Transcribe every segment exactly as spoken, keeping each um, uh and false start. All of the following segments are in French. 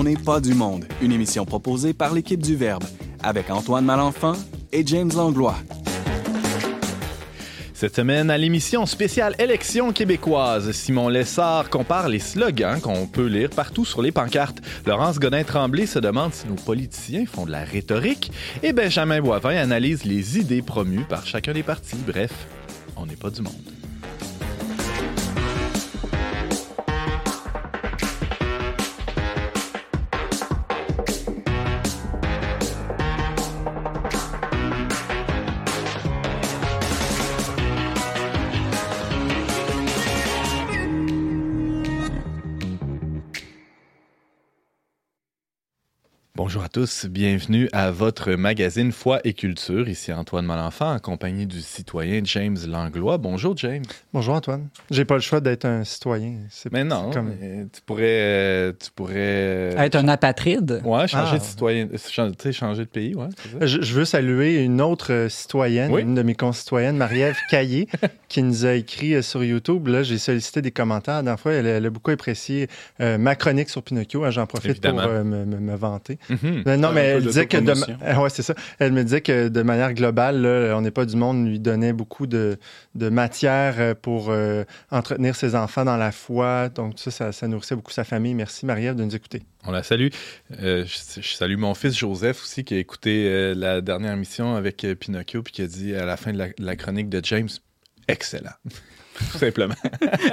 On n'est pas du monde, une émission proposée par l'équipe du Verbe, avec Antoine Malenfant et James Langlois. Cette semaine, à l'émission spéciale Élections québécoises, Simon Lessard compare les slogans qu'on peut lire partout sur les pancartes. Laurence Godin-Tremblay se demande si nos politiciens font de la rhétorique. Et Benjamin Boivin analyse les idées promues par chacun des partis. Bref, on n'est pas du monde. Bonjour à tous, bienvenue à votre magazine Foi et Culture. Ici Antoine Malenfant en compagnie du citoyen James Langlois. Bonjour James. Bonjour Antoine. J'ai pas le choix d'être un citoyen. C'est mais non, comme... mais tu pourrais, tu pourrais... être un apatride. Ouais, changer ah. de citoyen, changer, changer de pays, ouais. C'est ça. Je, je veux saluer une autre citoyenne, oui? une de mes concitoyennes, Marie-Ève Caillé, qui nous a écrit sur YouTube. Là, j'ai sollicité des commentaires. La dernière fois, elle, elle a beaucoup apprécié euh, ma chronique sur Pinocchio. J'en profite Évidemment. pour euh, me, me, me vanter. Hum, non, mais elle disait que de ma... ouais, c'est ça. Elle me disait que de manière globale, là, on n'est pas du monde lui donnait beaucoup de, de matière pour euh, entretenir ses enfants dans la foi. Donc ça, ça, ça nourrissait beaucoup sa famille. Merci Marie-Ève de nous écouter. On la salue. Euh, je, je salue mon fils Joseph aussi qui a écouté euh, la dernière émission avec euh, Pinocchio puis qui a dit à la fin de la, de la chronique de James, excellent. Tout simplement.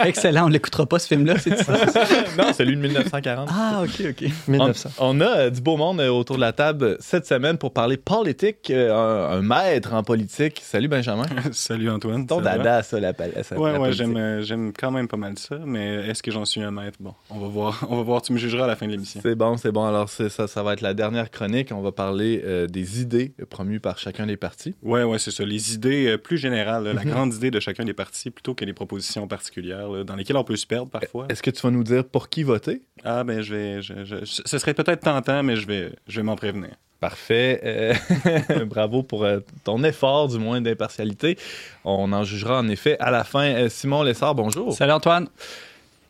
Excellent, on ne l'écoutera pas ce film-là, c'est ça? Non, celui de dix-neuf cent quarante. Ah, OK, OK. dix-neuf cents. On, on a euh, du beau monde euh, autour de la table cette semaine pour parler politique, euh, un, un maître en politique. Salut Benjamin. Salut Antoine. Ton dada, ça, la, la, la ouais, ouais, j'aime, euh, j'aime quand même pas mal ça, mais est-ce que j'en suis un maître? Bon, on va voir, on va voir. Tu me jugeras à la fin de l'émission. C'est bon, c'est bon. Alors, c'est ça, ça va être la dernière chronique. On va parler euh, des idées promues par chacun des partis. Ouais, ouais, c'est ça. Les idées euh, plus générales, là, la grande idée de chacun des partis, plutôt que les propositions particulières là, dans lesquelles on peut se perdre parfois. Est-ce que tu vas nous dire pour qui voter? Ah, ben, je vais. Je, je, ce serait peut-être tentant, mais je vais, je vais m'en prévenir. Parfait. Euh, bravo pour euh, ton effort, du moins, d'impartialité. On en jugera en effet à la fin. Euh, Simon Lessard, bonjour. Salut Antoine.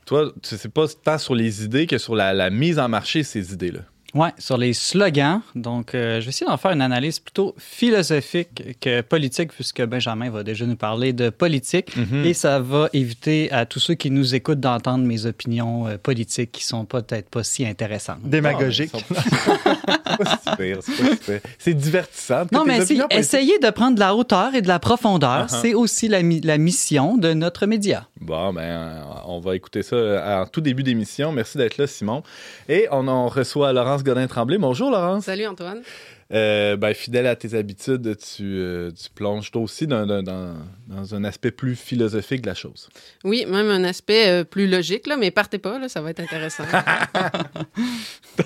Toi, c'est pas tant sur les idées que sur la, la mise en marché de ces idées-là. Oui, sur les slogans. Donc, euh, je vais essayer d'en faire une analyse plutôt philosophique que politique, puisque Benjamin va déjà nous parler de politique. Mm-hmm. Et ça va éviter à tous ceux qui nous écoutent d'entendre mes opinions euh, politiques qui sont peut-être pas si intéressantes. Démagogiques. Oh, c'est, c'est, c'est divertissant. Non, mais si, essayez de prendre de la hauteur et de la profondeur. Uh-huh. C'est aussi la, la mission de notre média. Bon, ben, on va écouter ça en tout début d'émission. Merci d'être là, Simon. Et on en reçoit Laurence Godin-Tremblay. Bonjour, Laurence. Salut, Antoine. Euh, ben, fidèle à tes habitudes, tu, euh, tu plonges toi aussi dans, dans, dans un aspect plus philosophique de la chose. Oui, même un aspect euh, plus logique, là, mais partez pas, là, ça va être intéressant.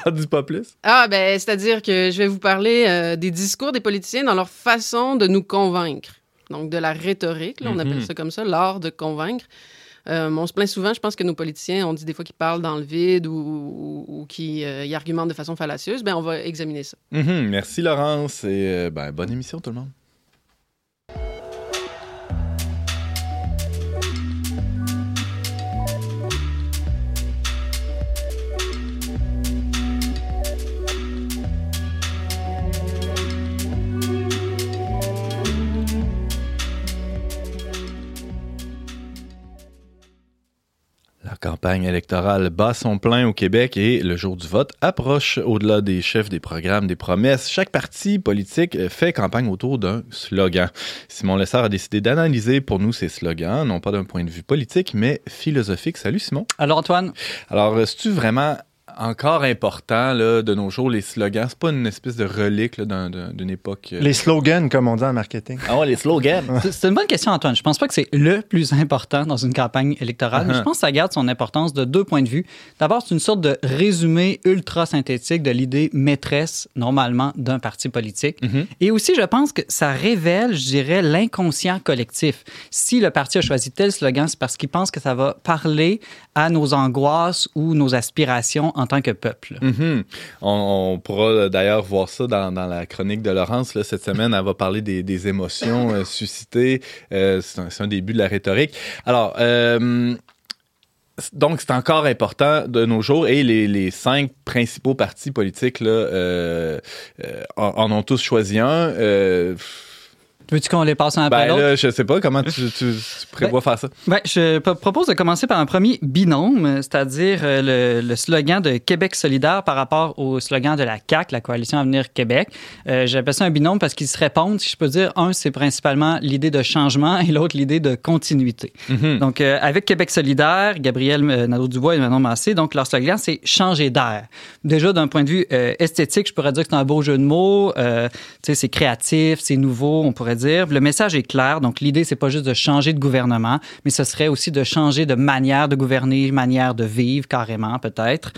T'en dis pas plus? Ah, ben, c'est-à-dire que je vais vous parler euh, des discours des politiciens dans leur façon de nous convaincre. Donc, de la rhétorique, là, on mm-hmm. appelle ça comme ça, l'art de convaincre. Euh, on se plaint souvent, je pense que nos politiciens, on dit des fois qu'ils parlent dans le vide ou, ou, ou qu'ils euh, y argumentent de façon fallacieuse. Ben, on va examiner ça. Mm-hmm. Merci Laurence et euh, ben, bonne émission tout le monde. La campagne électorale bat son plein au Québec et le jour du vote approche. Au-delà des chefs, des programmes, des promesses, chaque parti politique fait campagne autour d'un slogan. Simon Lessard a décidé d'analyser pour nous ces slogans, non pas d'un point de vue politique, mais philosophique. Salut Simon. Alors Antoine. Alors, c'est-tu vraiment encore important là, de nos jours, les slogans? C'est pas une espèce de relique là, d'un, d'un, d'une époque... Euh... Les slogans, comme on dit en marketing. Ah ouais, les slogans. C'est, c'est une bonne question, Antoine. Je pense pas que c'est le plus important dans une campagne électorale, uh-huh. mais je pense que ça garde son importance de deux points de vue. D'abord, c'est une sorte de résumé ultra synthétique de l'idée maîtresse, normalement, d'un parti politique. Uh-huh. Et aussi, je pense que ça révèle, je dirais, l'inconscient collectif. Si le parti a choisi tel slogan, c'est parce qu'il pense que ça va parler à nos angoisses ou nos aspirations en tant que peuple. Mm-hmm. On, on pourra d'ailleurs voir ça dans, dans la chronique de Laurence. Là, cette semaine, elle va parler des, des émotions euh, suscitées. Euh, c'est, un, c'est un début de la rhétorique. Alors, euh, donc, c'est encore important de nos jours et les, les cinq principaux partis politiques là, euh, euh, en ont tous choisi un. Euh, Veux-tu qu'on les passe un après ben l'autre? Là, je sais pas. Comment tu, tu, tu prévois ben, faire ça? Ben, je propose de commencer par un premier binôme, c'est-à-dire le, le slogan de Québec solidaire par rapport au slogan de la C A Q, la Coalition Avenir Québec. Euh, J'appelle ça un binôme parce qu'ils se répondent, si je peux dire. Un, c'est principalement l'idée de changement et l'autre, l'idée de continuité. Mm-hmm. Donc, euh, avec Québec solidaire, Gabriel Nadeau-Dubois et Manon Massé, donc leur slogan, c'est « changer d'air ». Déjà, d'un point de vue euh, esthétique, je pourrais dire que c'est un beau jeu de mots. Euh, tu sais, c'est créatif, c'est nouveau, on pourrait dire. Le message est clair. Donc, l'idée, c'est pas juste de changer de gouvernement, mais ce serait aussi de changer de manière de gouverner, manière de vivre, carrément, peut-être.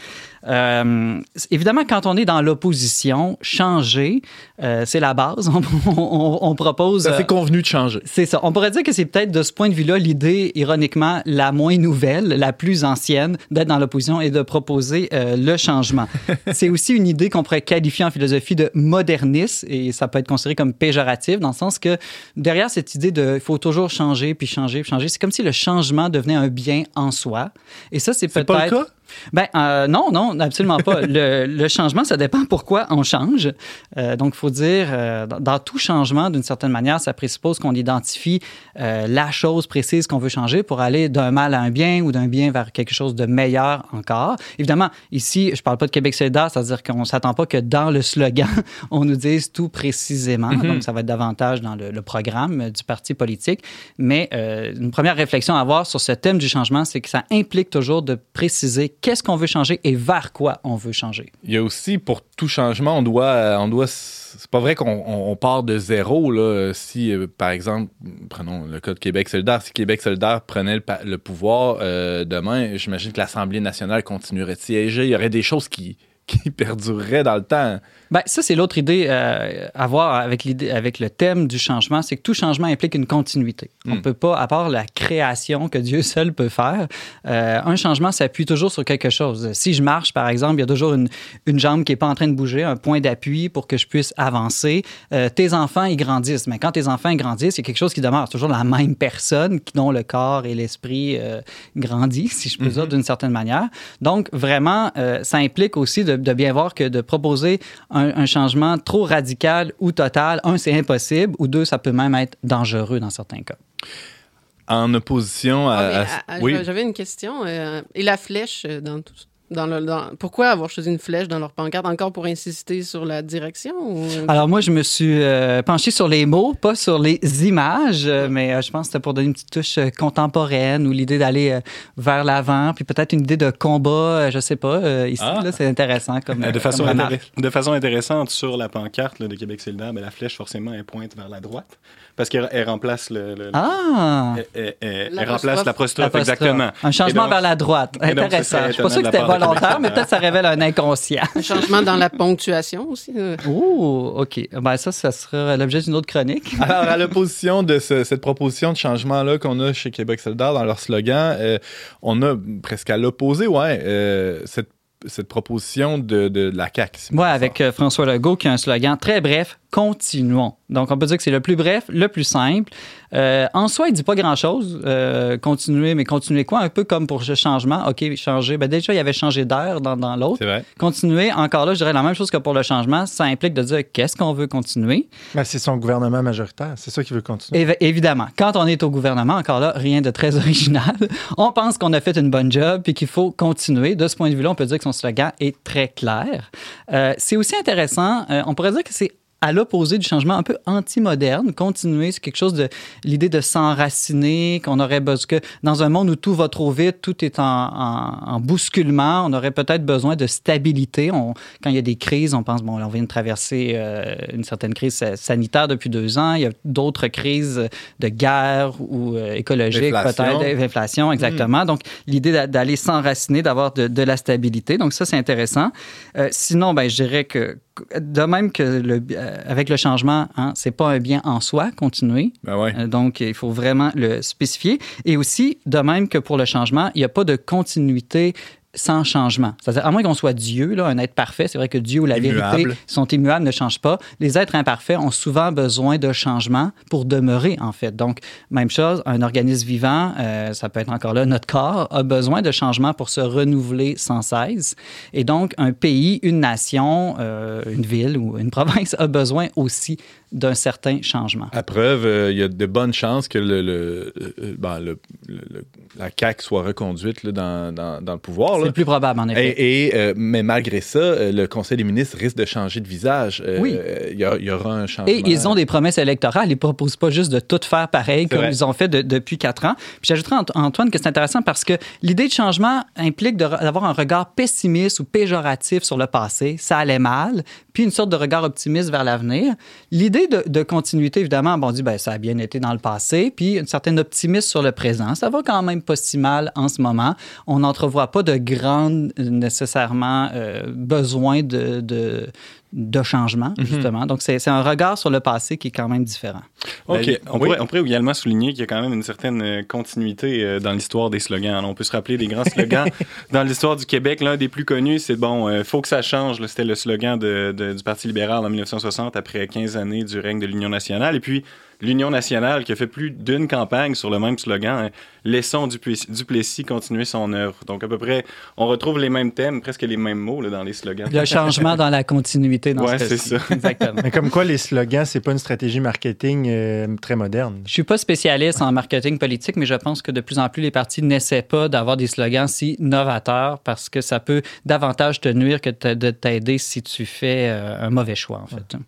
Euh, évidemment, quand on est dans l'opposition, changer, euh, c'est la base. On, on, on propose... Ça, c'est convenu de changer. C'est ça. On pourrait dire que c'est peut-être, de ce point de vue-là, l'idée, ironiquement, la moins nouvelle, la plus ancienne, d'être dans l'opposition et de proposer euh, le changement. C'est aussi une idée qu'on pourrait qualifier en philosophie de moderniste, et ça peut être considéré comme péjoratif, dans le sens que derrière cette idée de « il faut toujours changer, puis changer, puis changer », c'est comme si le changement devenait un bien en soi. Et ça, c'est peut-être... pas le cas? Ben, euh, non, non, absolument pas. Le, le changement, ça dépend pourquoi on change. Euh, donc, il faut dire, euh, dans, dans tout changement, d'une certaine manière, ça présuppose qu'on identifie euh, la chose précise qu'on veut changer pour aller d'un mal à un bien ou d'un bien vers quelque chose de meilleur encore. Évidemment, ici, je ne parle pas de Québec solidaire, c'est-à-dire qu'on ne s'attend pas que dans le slogan, on nous dise tout précisément. Mm-hmm. Donc, ça va être davantage dans le, le programme du parti politique. Mais euh, une première réflexion à avoir sur ce thème du changement, c'est que ça implique toujours de préciser qu'est-ce qu'on veut changer et vers quoi on veut changer. Il y a aussi, pour tout changement, on doit... On doit c'est pas vrai qu'on on part de zéro. Là. Si, par exemple, prenons le cas de Québec solidaire. Si Québec solidaire prenait le, le pouvoir euh, demain, j'imagine que l'Assemblée nationale continuerait de siéger. Il y aurait des choses qui... qui perdurerait dans le temps. Bien, ça, c'est l'autre idée euh, à voir avec, l'idée, avec le thème du changement, c'est que tout changement implique une continuité. Mmh. On ne peut pas, à part la création que Dieu seul peut faire, euh, un changement s'appuie toujours sur quelque chose. Si je marche, par exemple, il y a toujours une, une jambe qui n'est pas en train de bouger, un point d'appui pour que je puisse avancer. Euh, tes enfants, ils grandissent. Mais quand tes enfants ils grandissent, il y a quelque chose qui demeure. C'est toujours la même personne dont le corps et l'esprit euh, grandissent, si je peux mmh. dire, d'une certaine manière. Donc, vraiment, euh, ça implique aussi de de bien voir que de proposer un, un changement trop radical ou total, un, c'est impossible, ou deux, ça peut même être dangereux dans certains cas. En opposition à... Ah, à, à oui. J'avais une question. Euh, et la flèche, dans tout ça? Dans le, dans, pourquoi avoir choisi une flèche dans leur pancarte? Encore pour insister sur la direction? Ou... Alors moi, je me suis euh, penché sur les mots, pas sur les images, euh, mais euh, je pense que c'était pour donner une petite touche euh, contemporaine ou l'idée d'aller euh, vers l'avant, puis peut-être une idée de combat, euh, je sais pas. Euh, ici, ah. là, c'est intéressant. Comme, euh, de, façon comme intér- de façon intéressante, sur la pancarte là, de Québec solidaire, ben, la flèche, forcément, elle pointe vers la droite. Parce qu'elle elle remplace le, le, ah. le, elle, elle, elle remplace l'apostrophe, exactement. Un changement donc, vers la droite. Intéressant. Donc, je suis pas sûr que c'était volontaire, mais peut-être ça révèle un inconscient. Un changement dans la ponctuation aussi. Oh, OK. Ben ça, ça sera l'objet d'une autre chronique. Alors, à l'opposition de ce, cette proposition de changement-là qu'on a chez Québec solidaire dans leur slogan, euh, on a presque à l'opposé, ouais, euh, cette, cette proposition de, de, de la C A Q. Si oui, avec euh, François Legault qui a un slogan très bref. Continuons. Donc, on peut dire que c'est le plus bref, le plus simple. Euh, en soi, il ne dit pas grand-chose. Euh, continuer, mais continuer quoi? Un peu comme pour le changement. OK, changer. Ben déjà, il y avait changé d'air dans, dans l'autre. C'est vrai. Continuer, encore là, je dirais la même chose que pour le changement. Ça implique de dire qu'est-ce qu'on veut continuer. Ben, c'est son gouvernement majoritaire. C'est ça qu'il veut continuer. Évi- évidemment. Quand on est au gouvernement, encore là, rien de très original. On pense qu'on a fait une bonne job et qu'il faut continuer. De ce point de vue-là, on peut dire que son slogan est très clair. Euh, c'est aussi intéressant. Euh, on pourrait dire que c'est à l'opposé du changement un peu anti-moderne, continuer, c'est quelque chose de l'idée de s'enraciner, qu'on aurait besoin que dans un monde où tout va trop vite, tout est en, en, en bousculement, on aurait peut-être besoin de stabilité. On, quand il y a des crises, on pense, bon, on vient de traverser euh, une certaine crise sanitaire depuis deux ans, il y a d'autres crises de guerre ou euh, écologiques, inflation. peut-être, inflation, exactement. Mmh. Donc, l'idée d'aller s'enraciner, d'avoir de, de la stabilité. Donc, ça, c'est intéressant. Euh, sinon, ben, je dirais que de même que le, euh, avec le changement, hein, c'est pas un bien en soi, continuer. Ben ouais. euh, donc, il faut vraiment le spécifier. Et aussi, de même que pour le changement, il n'y a pas de continuité sans changement. C'est-à-dire, à moins qu'on soit Dieu, là, un être parfait, c'est vrai que Dieu ou la immuable. Vérité sont immuables, ne changent pas. Les êtres imparfaits ont souvent besoin de changement pour demeurer, en fait. Donc, même chose, un organisme vivant, euh, ça peut être encore là, notre corps a besoin de changement pour se renouveler sans cesse. Et donc, un pays, une nation, euh, une ville ou une province a besoin aussi d'un certain changement. À preuve, euh, il y a de bonnes chances que le, le, euh, ben, le, le, la C A Q soit reconduite là, dans, dans, dans le pouvoir. C'est là. Le plus probable, en effet. Et, et, euh, mais malgré ça, euh, le Conseil des ministres risque de changer de visage. Euh, oui. Il euh, y, y aura un changement. Et ils ont des promesses électorales. Ils ne proposent pas juste de tout faire pareil c'est comme vrai. Ils ont fait de, depuis quatre ans. Puis j'ajouterais, Antoine, que c'est intéressant parce que l'idée de changement implique de, d'avoir un regard pessimiste ou péjoratif sur le passé. Ça allait mal. Puis une sorte de regard optimiste vers l'avenir. L'idée De, de continuité, évidemment, bon, on dit ben, ça a bien été dans le passé, puis une certaine optimisme sur le présent. Ça va quand même pas si mal en ce moment. On n'entrevoit pas de grandes, nécessairement, euh, besoin de, de, de changement, justement. Mm-hmm. Donc, c'est, c'est un regard sur le passé qui est quand même différent. OK. Ben, on, oui. pourrait, on pourrait également souligner qu'il y a quand même une certaine continuité dans l'histoire des slogans. On peut se rappeler des grands slogans dans l'histoire du Québec. L'un des plus connus, c'est « Bon, euh, faut que ça change ». C'était le slogan de, de, du Parti libéral en dix-neuf cent soixante, après quinze années du règne de l'Union nationale. Et puis, l'Union nationale qui a fait plus d'une campagne sur le même slogan, hein, « Laissons Duplessis continuer son œuvre ». Donc, à peu près, on retrouve les mêmes thèmes, presque les mêmes mots là, dans les slogans. Le changement dans la continuité dans ouais, ce cas-ci. Oui, c'est ça. Exactement. Mais comme quoi, les slogans, c'est pas une stratégie marketing euh, très moderne. Je suis pas spécialiste en marketing politique, mais je pense que de plus en plus, les partis n'essaient pas d'avoir des slogans si novateurs parce que ça peut davantage te nuire que de t'aider si tu fais euh, un mauvais choix, en fait. Ouais.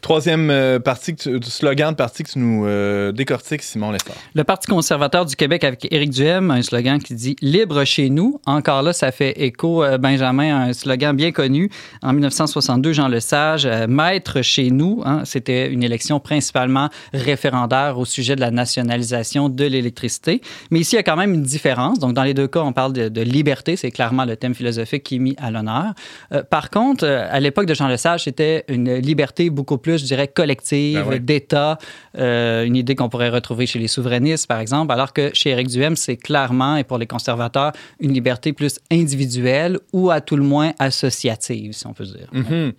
Troisième euh, partie que tu, slogan de parti que tu nous euh, décortiques, Simon Lessard. Le Parti conservateur du Québec avec Éric Duhaime, un slogan qui dit « Libre chez nous ». Encore là, ça fait écho, euh, Benjamin, un slogan bien connu. En dix-neuf cent soixante-deux, Jean Lesage, euh, « Maître chez nous hein, ». C'était une élection principalement référendaire au sujet de la nationalisation de l'électricité. Mais ici, il y a quand même une différence. Donc, dans les deux cas, on parle de, de liberté. C'est clairement le thème philosophique qui est mis à l'honneur. Euh, par contre, euh, à l'époque de Jean Lesage, c'était une liberté beaucoup plus je dirais, collective, ben oui. d'État, euh, une idée qu'on pourrait retrouver chez les souverainistes, par exemple, alors que chez Éric Duhaime, c'est clairement, et pour les conservateurs, une liberté plus individuelle ou à tout le moins associative, si on peut dire. Mm-hmm.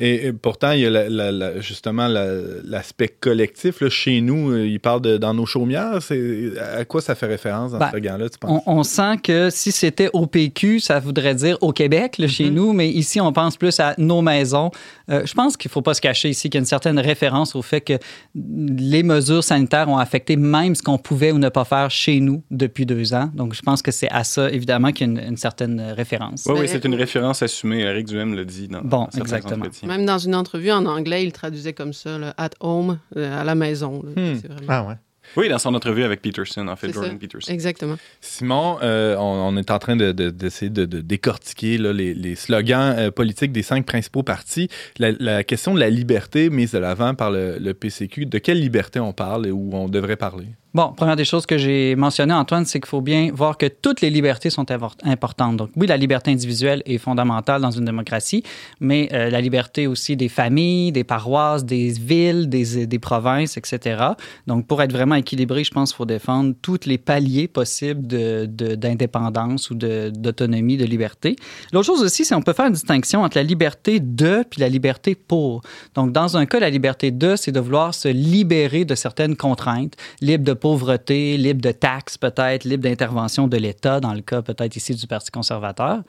Et, et pourtant, il y a la, la, la, justement la, l'aspect collectif. Là, chez nous, il parle de dans nos chaumières. C'est, à quoi ça fait référence dans ben, ce slogan-là, tu penses? On, on sent que si c'était au P Q, ça voudrait dire au Québec, là, chez mm-hmm. nous, mais ici, on pense plus à nos maisons. Euh, je pense qu'il ne faut pas se cacher ici qu'il y a une certaine référence au fait que les mesures sanitaires ont affecté même ce qu'on pouvait ou ne pas faire chez nous depuis deux ans. Donc, je pense que c'est à ça, évidemment, qu'il y a une, une certaine référence. Oui, oui, c'est une référence assumée. Éric Duhaime le dit dans bon, exactement. Entretiens. Même dans une entrevue en anglais, il traduisait comme ça, là, « at home euh, », à la maison. Là, hmm. c'est vraiment... Ah ouais. Oui, dans son entrevue avec Peterson, en fait, c'est Jordan ça. Peterson. Exactement. Simon, euh, on, on est en train de, de, d'essayer de, de décortiquer là, les, les slogans euh, politiques des cinq principaux partis. La, la question de la liberté mise de l'avant par le, le P C Q, de quelle liberté on parle et où on devrait parler? Bon, première des choses que j'ai mentionnées, Antoine, c'est qu'il faut bien voir que toutes les libertés sont importantes. Donc, oui, la liberté individuelle est fondamentale dans une démocratie, mais euh, la liberté aussi des familles, des paroisses, des villes, des, des provinces, et cetera. Donc, pour être vraiment équilibré, je pense qu'il faut défendre tous les paliers possibles de, de, d'indépendance ou de, d'autonomie, de liberté. L'autre chose aussi, c'est qu'on peut faire une distinction entre la liberté de puis la liberté pour. Donc, dans un cas, la liberté de, c'est de vouloir se libérer de certaines contraintes, libre de pauvreté, libre de taxes peut-être, libre d'intervention de l'État, dans le cas peut-être ici du Parti conservateur.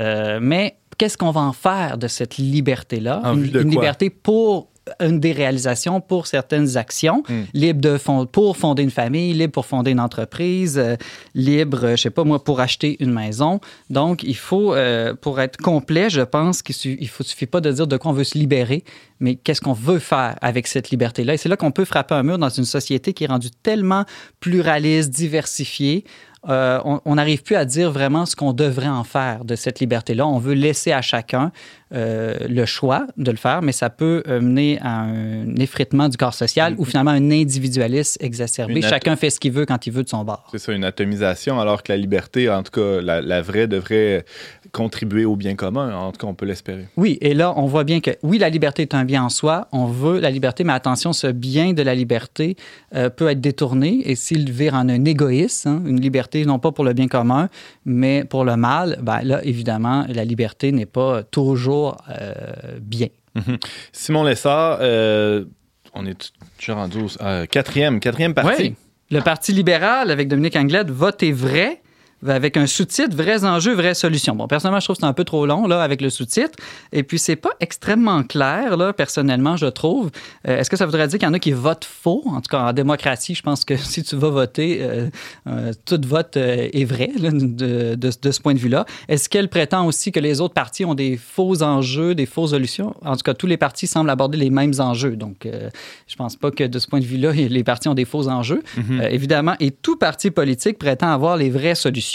Euh, mais qu'est-ce qu'on va en faire de cette liberté-là? En vue de quoi? Une liberté pour une déréalisation pour certaines actions, mm. libre de fond, pour fonder une famille, libre pour fonder une entreprise, euh, libre, euh, je sais pas moi, pour acheter une maison. Donc, il faut, euh, pour être complet, je pense qu'il su- il faut, suffit pas de dire de quoi on veut se libérer, mais qu'est-ce qu'on veut faire avec cette liberté-là. Et c'est là qu'on peut frapper un mur dans une société qui est rendue tellement pluraliste, diversifiée. Euh, on n'arrive plus à dire vraiment ce qu'on devrait en faire de cette liberté-là. On veut laisser à chacun euh, le choix de le faire, mais ça peut mener à un effritement du corps social ou finalement un individualisme exacerbé. At- chacun fait ce qu'il veut quand il veut de son bord. C'est ça, une atomisation, alors que la liberté, en tout cas, la, la vraie devrait contribuer au bien commun. En tout cas, on peut l'espérer. Oui, et là, on voit bien que, oui, la liberté est un bien en soi. On veut la liberté, mais attention, ce bien de la liberté euh, peut être détourné et s'il vire en un égoïsme, hein, une liberté liberté, non pas pour le bien commun, mais pour le mal, ben là, évidemment, la liberté n'est pas toujours euh, bien. Mm-hmm. Simon Lessard, euh, on est toujours rendu au euh, quatrième, quatrième parti. Oui, le Parti libéral, avec Dominique Anglade, « Votez vrai ». Avec un sous-titre, vrais enjeux, vraies solutions. Bon, personnellement, je trouve que c'est un peu trop long, là, avec le sous-titre. Et puis, c'est pas extrêmement clair, là, personnellement, je trouve. Euh, est-ce que ça voudrait dire qu'il y en a qui votent faux? En tout cas, en démocratie, je pense que si tu vas voter, euh, euh, tout vote euh, est vrai, là, de, de, de ce point de vue-là. Est-ce qu'elle prétend aussi que les autres partis ont des faux enjeux, des fausses solutions? En tout cas, tous les partis semblent aborder les mêmes enjeux. Donc, euh, je pense pas que de ce point de vue-là, les partis ont des faux enjeux. Mm-hmm. Euh, évidemment, et tout parti politique prétend avoir les vraies solutions.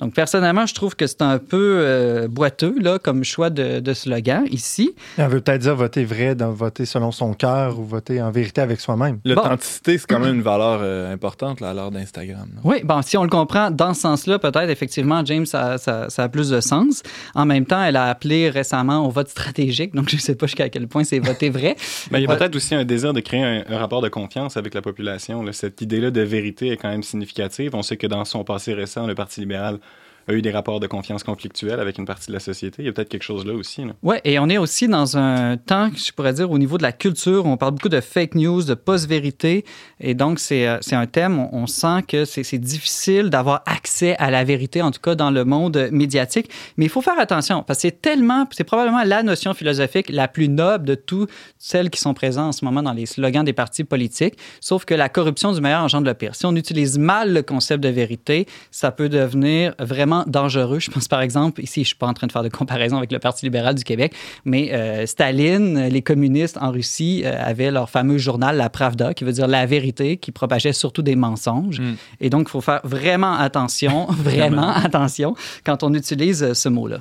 Donc, personnellement, je trouve que c'est un peu euh, boiteux là, comme choix de, de slogan ici. On veut peut-être dire voter vrai, dans voter selon son cœur ou voter en vérité avec soi-même. L'authenticité, bon. C'est quand même une valeur euh, importante là, à l'heure d'Instagram. Là. Oui, bon, si on le comprend dans ce sens-là, peut-être, effectivement, James, ça, ça, ça a plus de sens. En même temps, elle a appelé récemment au vote stratégique, donc je ne sais pas jusqu'à quel point c'est voter vrai. Mais il y a peut-être aussi un désir de créer un, un rapport de confiance avec la population. Là. Cette idée-là de vérité est quand même significative. On sait que dans son passé récent, le Parti libéral a eu des rapports de confiance conflictuels avec une partie de la société. Il y a peut-être quelque chose là aussi. Oui, et on est aussi dans un temps, je pourrais dire, au niveau de la culture, on parle beaucoup de fake news, de post-vérité. Et donc, c'est, c'est un thème, on, on sent que c'est, c'est difficile d'avoir accès à la vérité, en tout cas dans le monde médiatique. Mais il faut faire attention, parce que c'est tellement, c'est probablement la notion philosophique la plus noble de toutes celles qui sont présentes en ce moment dans les slogans des partis politiques. Sauf que la corruption du meilleur engendre le pire. Si on utilise mal le concept de vérité, ça peut devenir vraiment dangereux. Je pense, par exemple, ici, je ne suis pas en train de faire de comparaison avec le Parti libéral du Québec, mais euh, Staline, les communistes en Russie euh, avaient leur fameux journal, la Pravda, qui veut dire la vérité, qui propageait surtout des mensonges. Mm. Et donc, il faut faire vraiment attention, vraiment attention, quand on utilise euh, ce mot-là.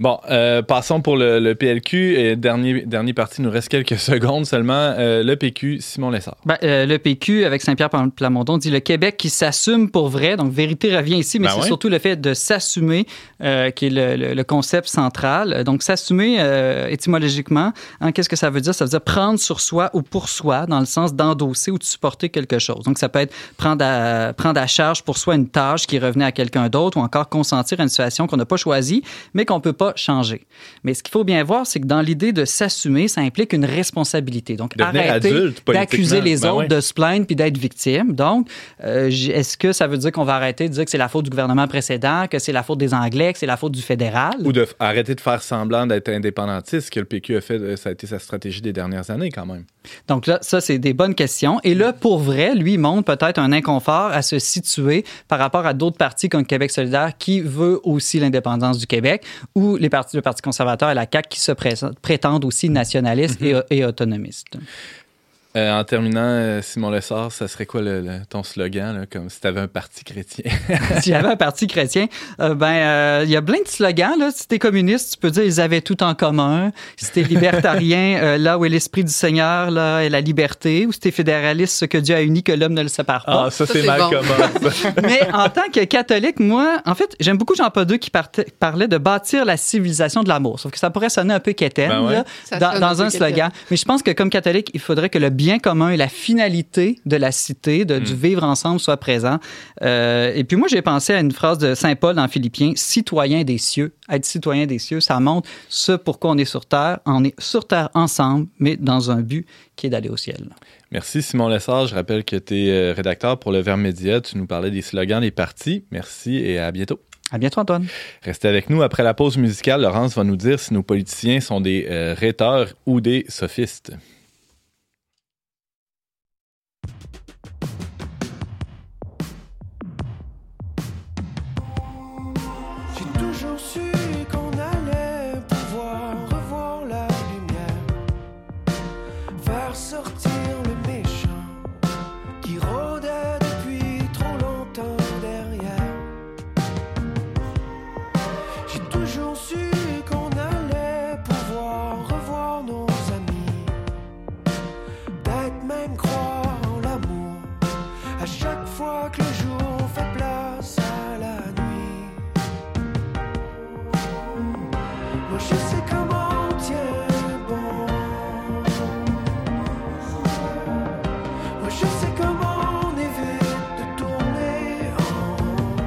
Bon, euh, passons pour le, le P L Q. Et dernier, dernier parti, il nous reste quelques secondes seulement. Euh, le P Q, Simon Lessard. Ben, euh, le P Q, avec Saint Pierre Plamondon, dit « Le Québec qui s'assume pour vrai ». Donc, vérité revient ici, mais ben c'est ouais. surtout le fait de s'assumer euh, qui est le, le, le concept central. Donc, s'assumer euh, étymologiquement, hein, qu'est-ce que ça veut dire? Ça veut dire prendre sur soi ou pour soi, dans le sens d'endosser ou de supporter quelque chose. Donc, ça peut être prendre à, prendre à charge pour soi une tâche qui revenait à quelqu'un d'autre ou encore consentir à une situation qu'on n'a pas choisie, mais qu'on ne peut pas changer. Mais ce qu'il faut bien voir, c'est que dans l'idée de s'assumer, ça implique une responsabilité. Donc, devenir arrêter d'accuser les ben autres, ouais. de se plaindre puis d'être victime. Donc, euh, est-ce que ça veut dire qu'on va arrêter de dire que c'est la faute du gouvernement précédent, que c'est la faute des Anglais, que c'est la faute du fédéral? Ou de f- arrêter de faire semblant d'être indépendantiste, ce que le P Q a fait, ça a été sa stratégie des dernières années quand même. Donc là, ça, c'est des bonnes questions. Et là, pour vrai, lui, il montre peut-être un inconfort à se situer par rapport à d'autres partis comme Québec solidaire qui veut aussi l'indépendance du Québec ou les partis, le Parti conservateur et la C A Q qui se prétendent aussi nationalistes et, et autonomistes. Euh, en terminant, Simon Lessard, ça serait quoi le, le, ton slogan, là, comme si tu avais un parti chrétien? Si j'avais un parti chrétien, euh, ben, euh, il y a plein de slogans. Là. Si t'es communiste, tu peux dire ils avaient tout en commun. Si t'es libertarien, euh, là où est l'esprit du Seigneur, là est la liberté. Ou si t'es fédéraliste, ce que Dieu a uni, que l'homme ne le sépare pas. Ah, ça, ça c'est, c'est mal bon. Commun. Mais en tant que catholique, moi, en fait, j'aime beaucoup Jean-Paul deux qui partait, parlait de bâtir la civilisation de l'amour. Sauf que ça pourrait sonner un peu quétaine, ben ouais. là, dans, dans un, un slogan. Mais je pense que comme catholique, il faudrait que le bien commun et la finalité de la cité, de, mmh. du vivre ensemble, soit présent. Euh, et puis moi, j'ai pensé à une phrase de Saint Paul dans Philippiens, « Citoyen des cieux ». Être citoyen des cieux, ça montre ce pourquoi on est sur Terre. On est sur Terre ensemble, mais dans un but qui est d'aller au ciel. Merci Simon Lessard. Je rappelle que tu es rédacteur pour Le Vermédia. Tu nous parlais des slogans des partis. Merci et à bientôt. À bientôt, Antoine. Restez avec nous. Après la pause musicale, Laurence va nous dire si nos politiciens sont des euh, rhéteurs ou des sophistes. Je sais comment on évite de tourner en rond.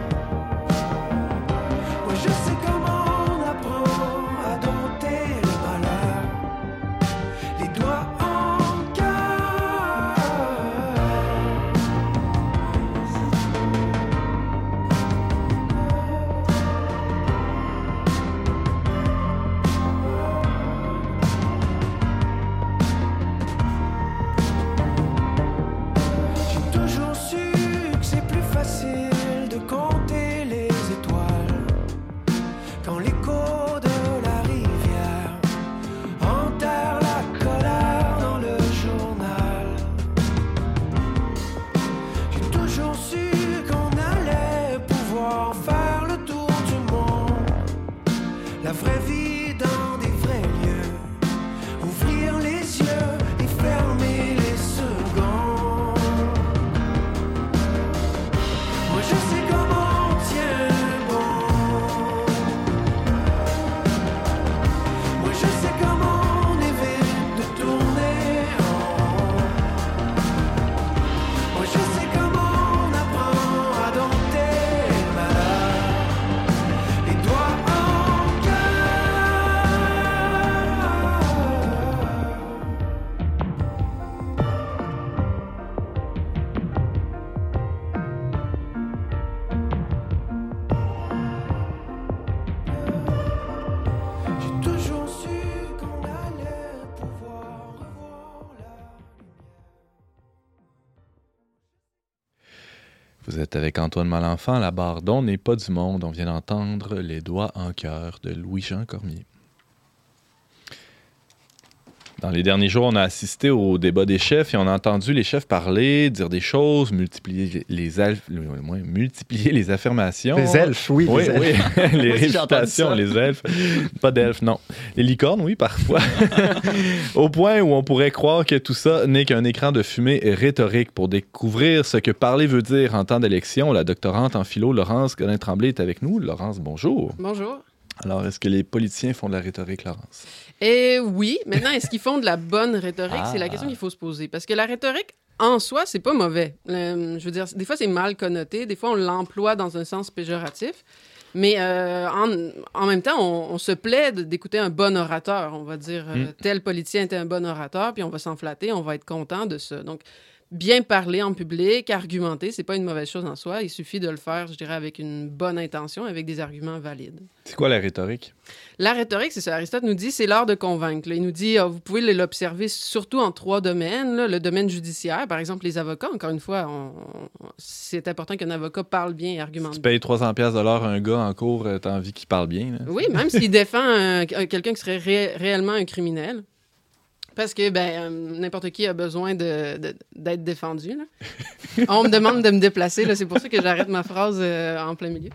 Vous êtes avec Antoine Malenfant, la barre d'on n'est pas du monde. On vient d'entendre Les doigts en cœur de Louis-Jean Cormier. Dans les derniers jours, on a assisté au débat des chefs et on a entendu les chefs parler, dire des choses, multiplier les, alf... multiplier les affirmations. Les elfes, oui. Oui, les elfes. Oui. Les réputations, les elfes. Pas d'elfes, non. Les licornes, oui, parfois. Au point où on pourrait croire que tout ça n'est qu'un écran de fumée rhétorique. Pour découvrir ce que parler veut dire en temps d'élection, la doctorante en philo, Laurence Godin-Tremblay, est avec nous. Laurence, bonjour. Bonjour. Alors, est-ce que les politiciens font de la rhétorique, Laurence? Eh oui. Maintenant, est-ce qu'ils font de la bonne rhétorique? Ah. C'est la question qu'il faut se poser. Parce que la rhétorique, en soi, c'est pas mauvais. Euh, je veux dire, des fois, c'est mal connoté. Des fois, on l'emploie dans un sens péjoratif. Mais euh, en, en même temps, on, on se plaide d'écouter un bon orateur. On va dire, euh, mm. tel politicien était un bon orateur, puis on va s'en flatter, on va être content de ça. Donc, bien parler en public, argumenter, c'est pas une mauvaise chose en soi. Il suffit de le faire, je dirais, avec une bonne intention, avec des arguments valides. C'est quoi la rhétorique? La rhétorique, c'est ça. Aristote nous dit, c'est l'art de convaincre. Là. Il nous dit, oh, vous pouvez l'observer surtout en trois domaines. Là. Le domaine judiciaire, par exemple, les avocats. Encore une fois, on... c'est important qu'un avocat parle bien et argumente. Si tu payes trois cents piastres de l'heure à un gars en cours, t'as envie qu'il parle bien. Là. Oui, même s'il défend un... quelqu'un qui serait ré... réellement un criminel. Parce que ben, euh, n'importe qui a besoin de, de, d'être défendu. Là. On me demande de me déplacer. Là, c'est pour ça que j'arrête ma phrase euh, en plein milieu.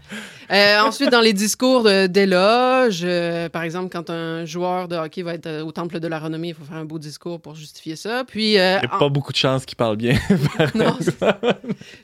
Euh, ensuite, dans les discours euh, d'éloge, euh, par exemple, quand un joueur de hockey va être euh, au Temple de la Renommée, il faut faire un beau discours pour justifier ça. Puis, euh, il n'y a en... pas beaucoup de chances qu'il parle bien. Non, c'est...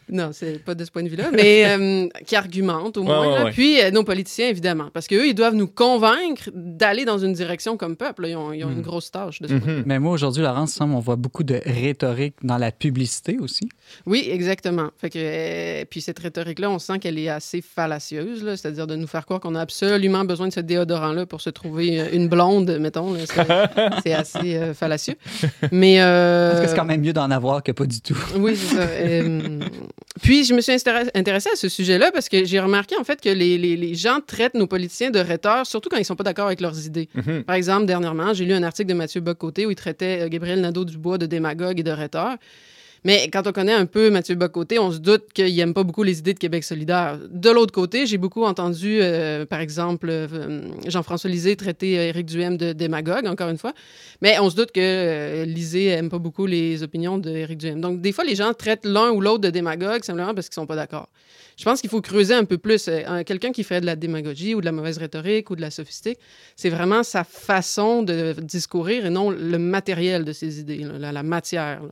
non, c'est pas de ce point de vue-là, mais euh, qui argumente au moins. Ouais, ouais, là. Ouais. Puis euh, nos politiciens, évidemment. Parce qu'eux, ils doivent nous convaincre d'aller dans une direction comme peuple. Là. Ils ont, ils ont mm. une grosse tâche de ce mm-hmm. point de vue. Mais moi, aujourd'hui, Laurence, semble, on voit beaucoup de rhétorique dans la publicité aussi. Oui, exactement. Fait que, euh, puis cette rhétorique-là, on sent qu'elle est assez fallacieuse, là, c'est-à-dire de nous faire croire qu'on a absolument besoin de ce déodorant-là pour se trouver une blonde, mettons. Là, c'est, c'est assez euh, fallacieux. Mais, euh, parce que c'est quand même mieux d'en avoir que pas du tout. Oui, c'est ça. Euh, puis je me suis intéressée à ce sujet-là parce que j'ai remarqué en fait que les, les, les gens traitent nos politiciens de rhéteurs, surtout quand ils ne sont pas d'accord avec leurs idées. Mm-hmm. Par exemple, dernièrement, j'ai lu un article de Mathieu Bock-Côté où il traitait Gabriel Nadeau-Dubois de démagogue et de rhéteur. Mais quand on connaît un peu Mathieu Bock-Côté, on se doute qu'il n'aime pas beaucoup les idées de Québec solidaire. De l'autre côté, j'ai beaucoup entendu, euh, par exemple, euh, Jean-François Lisée traiter Éric Duhaime de démagogue, encore une fois. Mais on se doute que euh, Lisée n'aime pas beaucoup les opinions d'Éric Duhaime. Donc, des fois, les gens traitent l'un ou l'autre de démagogue simplement parce qu'ils ne sont pas d'accord. Je pense qu'il faut creuser un peu plus. Euh, quelqu'un qui ferait de la démagogie ou de la mauvaise rhétorique ou de la sophistique, c'est vraiment sa façon de discourir et non le matériel de ses idées, là, la, la matière, là.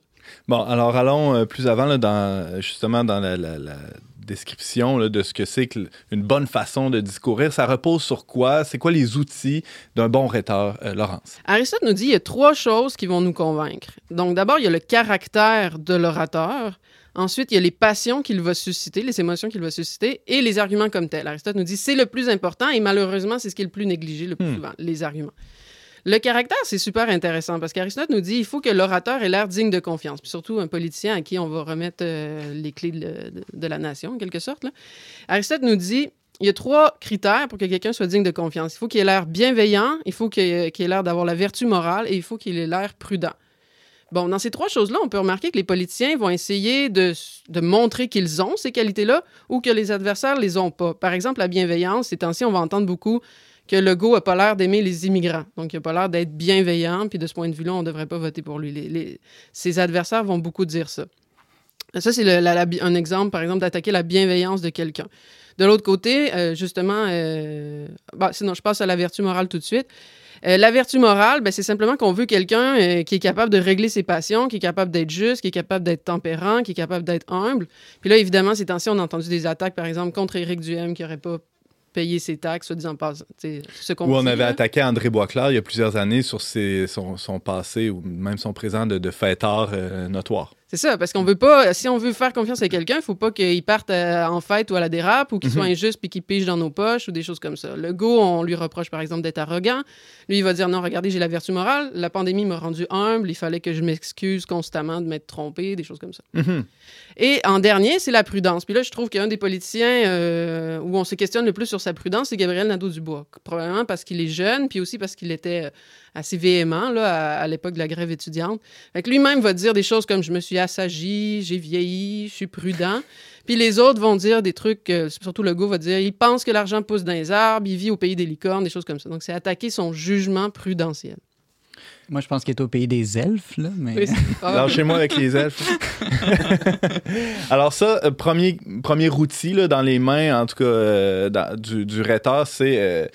Bon, alors allons euh, plus avant, là, dans, justement, dans la, la, la description là, de ce que c'est qu'une bonne façon de discourir. Ça repose sur quoi? C'est quoi les outils d'un bon rhéteur, euh, Laurence? Aristote nous dit qu'il y a trois choses qui vont nous convaincre. Donc, d'abord, il y a le caractère de l'orateur. Ensuite, il y a les passions qu'il va susciter, les émotions qu'il va susciter et les arguments comme tels. Aristote nous dit que c'est le plus important et malheureusement, c'est ce qui est le plus négligé le plus hmm. souvent, les arguments. Le caractère, c'est super intéressant parce qu'Aristote nous dit qu'il faut que l'orateur ait l'air digne de confiance, puis surtout un politicien à qui on va remettre euh, les clés de, de, de la nation, en quelque sorte. Là. Aristote nous dit qu'il y a trois critères pour que quelqu'un soit digne de confiance. Il faut qu'il ait l'air bienveillant, il faut qu'il ait, qu'il ait l'air d'avoir la vertu morale et il faut qu'il ait l'air prudent. Bon, dans ces trois choses-là, on peut remarquer que les politiciens vont essayer de, de montrer qu'ils ont ces qualités-là ou que les adversaires ne les ont pas. Par exemple, la bienveillance, ces temps-ci, on va entendre beaucoup que Legault n'a pas l'air d'aimer les immigrants. Donc, il n'a pas l'air d'être bienveillant. Puis, de ce point de vue-là, on ne devrait pas voter pour lui. Les, les, ses adversaires vont beaucoup dire ça. Ça, c'est le, la, la, un exemple, par exemple, d'attaquer la bienveillance de quelqu'un. De l'autre côté, euh, justement... Euh, bah, sinon, je passe à la vertu morale tout de suite. Euh, la vertu morale, ben, c'est simplement qu'on veut quelqu'un euh, qui est capable de régler ses passions, qui est capable d'être juste, qui est capable d'être tempérant, qui est capable d'être humble. Puis là, évidemment, ces temps-ci, on a entendu des attaques, par exemple, contre Éric Duhaime, qui n'aurait pas payer ses taxes, soi-disant, ce qu'on Où on avait là. attaqué André Boisclair il y a plusieurs années sur ses, son, son passé ou même son présent de, de fêtard euh, notoire. C'est ça, parce qu'on veut pas... Si on veut faire confiance à quelqu'un, il faut pas qu'il parte à, en fête ou à la dérape ou qu'il mm-hmm. soit injuste puis qu'il pige dans nos poches ou des choses comme ça. Legault, on lui reproche, par exemple, d'être arrogant. Lui, il va dire « Non, regardez, j'ai la vertu morale. La pandémie m'a rendu humble. Il fallait que je m'excuse constamment de m'être trompé. » Des choses comme ça. Mm-hmm. Et en dernier, c'est la prudence. Puis là, je trouve qu'un des politiciens euh, où on se questionne le plus sur sa prudence, c'est Gabriel Nadeau-Dubois. Probablement parce qu'il est jeune, puis aussi parce qu'il était assez véhément là, à, à l'époque de la grève étudiante. Fait que lui-même va dire des choses comme « Je me suis suis assagi, j'ai vieilli, je suis prudent. Puis les autres vont dire des trucs, euh, surtout Legault va dire, il pense que l'argent pousse dans les arbres, il vit au pays des licornes, des choses comme ça. Donc, c'est attaquer son jugement prudentiel. Moi, je pense qu'il est au pays des elfes, là, mais... Oui, lâchez-moi avec les elfes. Alors ça, euh, premier, premier outil là, dans les mains, en tout cas, euh, dans, du, du retard, c'est... Euh,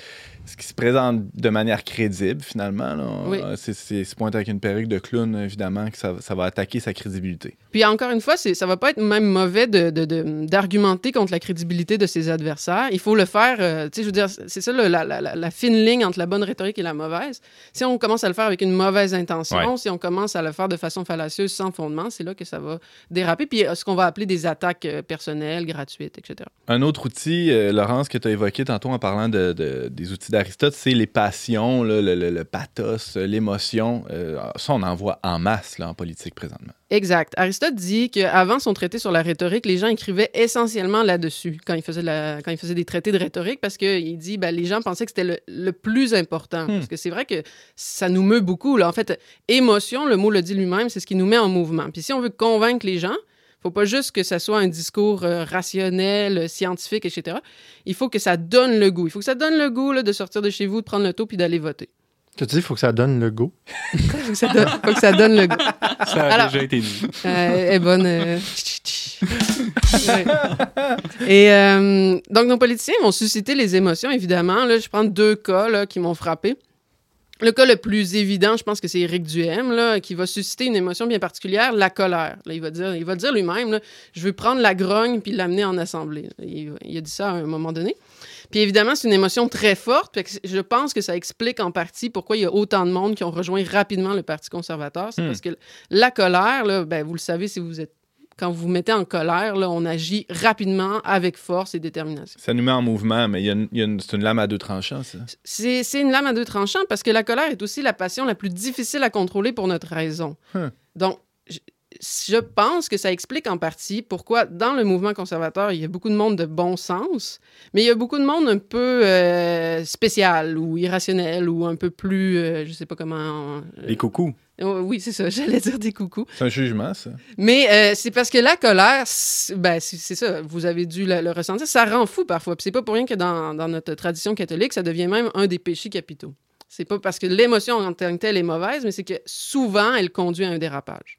ce qui se présente de manière crédible, finalement. Là. Oui. C'est, c'est, c'est pointé avec une perruque de clown, évidemment, que ça, ça va attaquer sa crédibilité. Puis encore une fois, c'est, ça va pas être même mauvais de, de, de, d'argumenter contre la crédibilité de ses adversaires. Il faut le faire, euh, tu sais, je veux dire, c'est ça le, la, la, la fine ligne entre la bonne rhétorique et la mauvaise. Si on commence à le faire avec une mauvaise intention, ouais. si on commence à le faire de façon fallacieuse, sans fondement, c'est là que ça va déraper. Puis ce qu'on va appeler des attaques personnelles, gratuites, et cetera. Un autre outil, euh, Laurence, que tu as évoqué tantôt en parlant de, de, des outils d'Aristote, c'est les passions, le, le, le pathos, l'émotion. Euh, ça, on en voit en masse là, en politique présentement. Exact. Aristote dit qu'avant son traité sur la rhétorique, les gens écrivaient essentiellement là-dessus quand ils faisaient, de la, quand ils faisaient des traités de rhétorique parce qu'il dit ben, les gens pensaient que c'était le, le plus important. Hmm. Parce que c'est vrai que ça nous meut beaucoup. Là. En fait, émotion, le mot le dit lui-même, c'est ce qui nous met en mouvement. Puis si on veut convaincre les gens, il ne faut pas juste que ça soit un discours euh, rationnel, scientifique, et cetera. Il faut que ça donne le goût. Il faut que ça donne le goût là, de sortir de chez vous, de prendre l'auto puis d'aller voter. Tu dis, il faut que ça donne le goût. Il faut, faut que ça donne le goût. Ça a Alors, déjà été dit. Euh, elle est bonne. Euh... ouais. Et euh, donc, nos politiciens vont susciter les émotions, évidemment. Là, je prends deux cas là, qui m'ont frappé. Le cas le plus évident, je pense que c'est Éric Duhaime, là, qui va susciter une émotion bien particulière, la colère. Là, il va dire, il va dire lui-même, là, je veux prendre la grogne puis l'amener en assemblée. Il, il a dit ça à un moment donné. Puis évidemment, c'est une émotion très forte. Je pense que ça explique en partie pourquoi il y a autant de monde qui ont rejoint rapidement le Parti conservateur. C'est mmh. parce que la colère, là, ben, vous le savez si vous êtes... Quand vous vous mettez en colère, là, on agit rapidement, avec force et détermination. Ça nous met en mouvement, mais il y a une, il y a une, c'est une lame à deux tranchants, ça? C'est, c'est une lame à deux tranchants parce que la colère est aussi la passion la plus difficile à contrôler pour notre raison. Huh. Donc, je, je pense que ça explique en partie pourquoi, dans le mouvement conservateur, il y a beaucoup de monde de bon sens, mais il y a beaucoup de monde un peu euh, spécial ou irrationnel ou un peu plus... Euh, je sais pas comment... Euh, Les coucous. Oui, c'est ça. J'allais dire des coucous. C'est un jugement, ça. Mais euh, c'est parce que la colère, c'est, ben, c'est, c'est ça, vous avez dû le, le ressentir, ça rend fou parfois. Puis c'est pas pour rien que dans, dans notre tradition catholique, ça devient même un des péchés capitaux. C'est pas parce que l'émotion en tant que telle est mauvaise, mais c'est que souvent, elle conduit à un dérapage.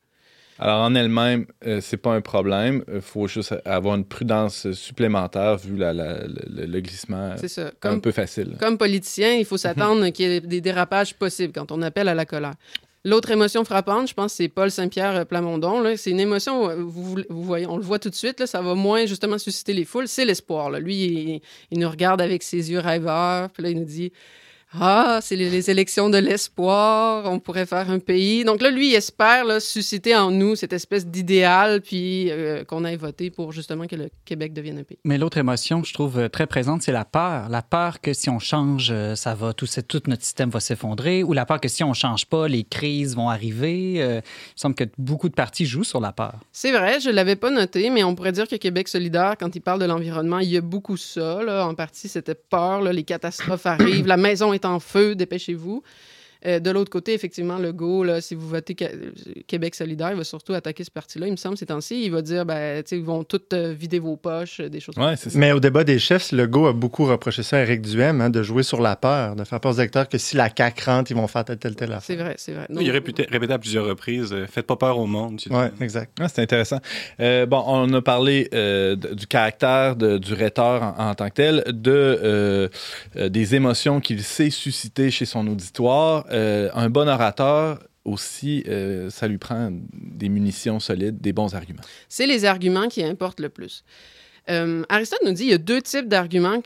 Alors, en elle-même, euh, c'est pas un problème. Il faut juste avoir une prudence supplémentaire vu la, la, la, le, le glissement c'est ça. Comme, un peu facile. Comme politicien, il faut s'attendre qu'il y ait des dérapages possibles quand on appelle à la colère. L'autre émotion frappante, je pense, c'est Paul Saint-Pierre Plamondon. Là. C'est une émotion, vous, vous voyez, on le voit tout de suite, là, ça va moins justement susciter les foules, c'est l'espoir. Là. Lui, il, il nous regarde avec ses yeux rêveurs, puis là, il nous dit « Ah, c'est les, les élections de l'espoir, on pourrait faire un pays. » Donc là, lui, il espère là, susciter en nous cette espèce d'idéal, puis euh, qu'on aille voter pour justement que le Québec devienne un pays. Mais l'autre émotion, je trouve très présente, c'est la peur. La peur que si on change, ça va, tout, tout notre système va s'effondrer, ou la peur que si on ne change pas, les crises vont arriver. Euh, il semble que beaucoup de partis jouent sur la peur. C'est vrai, je ne l'avais pas noté, mais on pourrait dire que Québec solidaire, quand il parle de l'environnement, il y a beaucoup ça, là, en partie, c'était peur, là, les catastrophes arrivent, la maison est en feu, dépêchez-vous. Euh, de l'autre côté, effectivement, Legault, là, si vous votez Québec solidaire, il va surtout attaquer ce parti-là, il me semble, ces temps-ci. Il va dire, ben, tu sais, ils vont tous euh, vider vos poches, des choses ouais, comme ça. Mais au débat des chefs, Legault a beaucoup reproché ça à Éric Duhaime, hein, de jouer sur la peur, de faire peur aux électeurs que si la C A Q rentre, ils vont faire telle, telle, telle affaire. C'est vrai, c'est vrai. Donc, il a répété, répété à plusieurs reprises, euh, faites pas peur au monde. Oui, exact. Ah, c'est intéressant. Euh, bon, on a parlé euh, du caractère, de, du rhéteur en, en tant que tel, de, euh, euh, des émotions qu'il sait susciter chez son auditoire. Euh, un bon orateur aussi, euh, ça lui prend des munitions solides, des bons arguments. C'est les arguments qui importent le plus. Euh, Aristote nous dit qu'il y a deux types d'arguments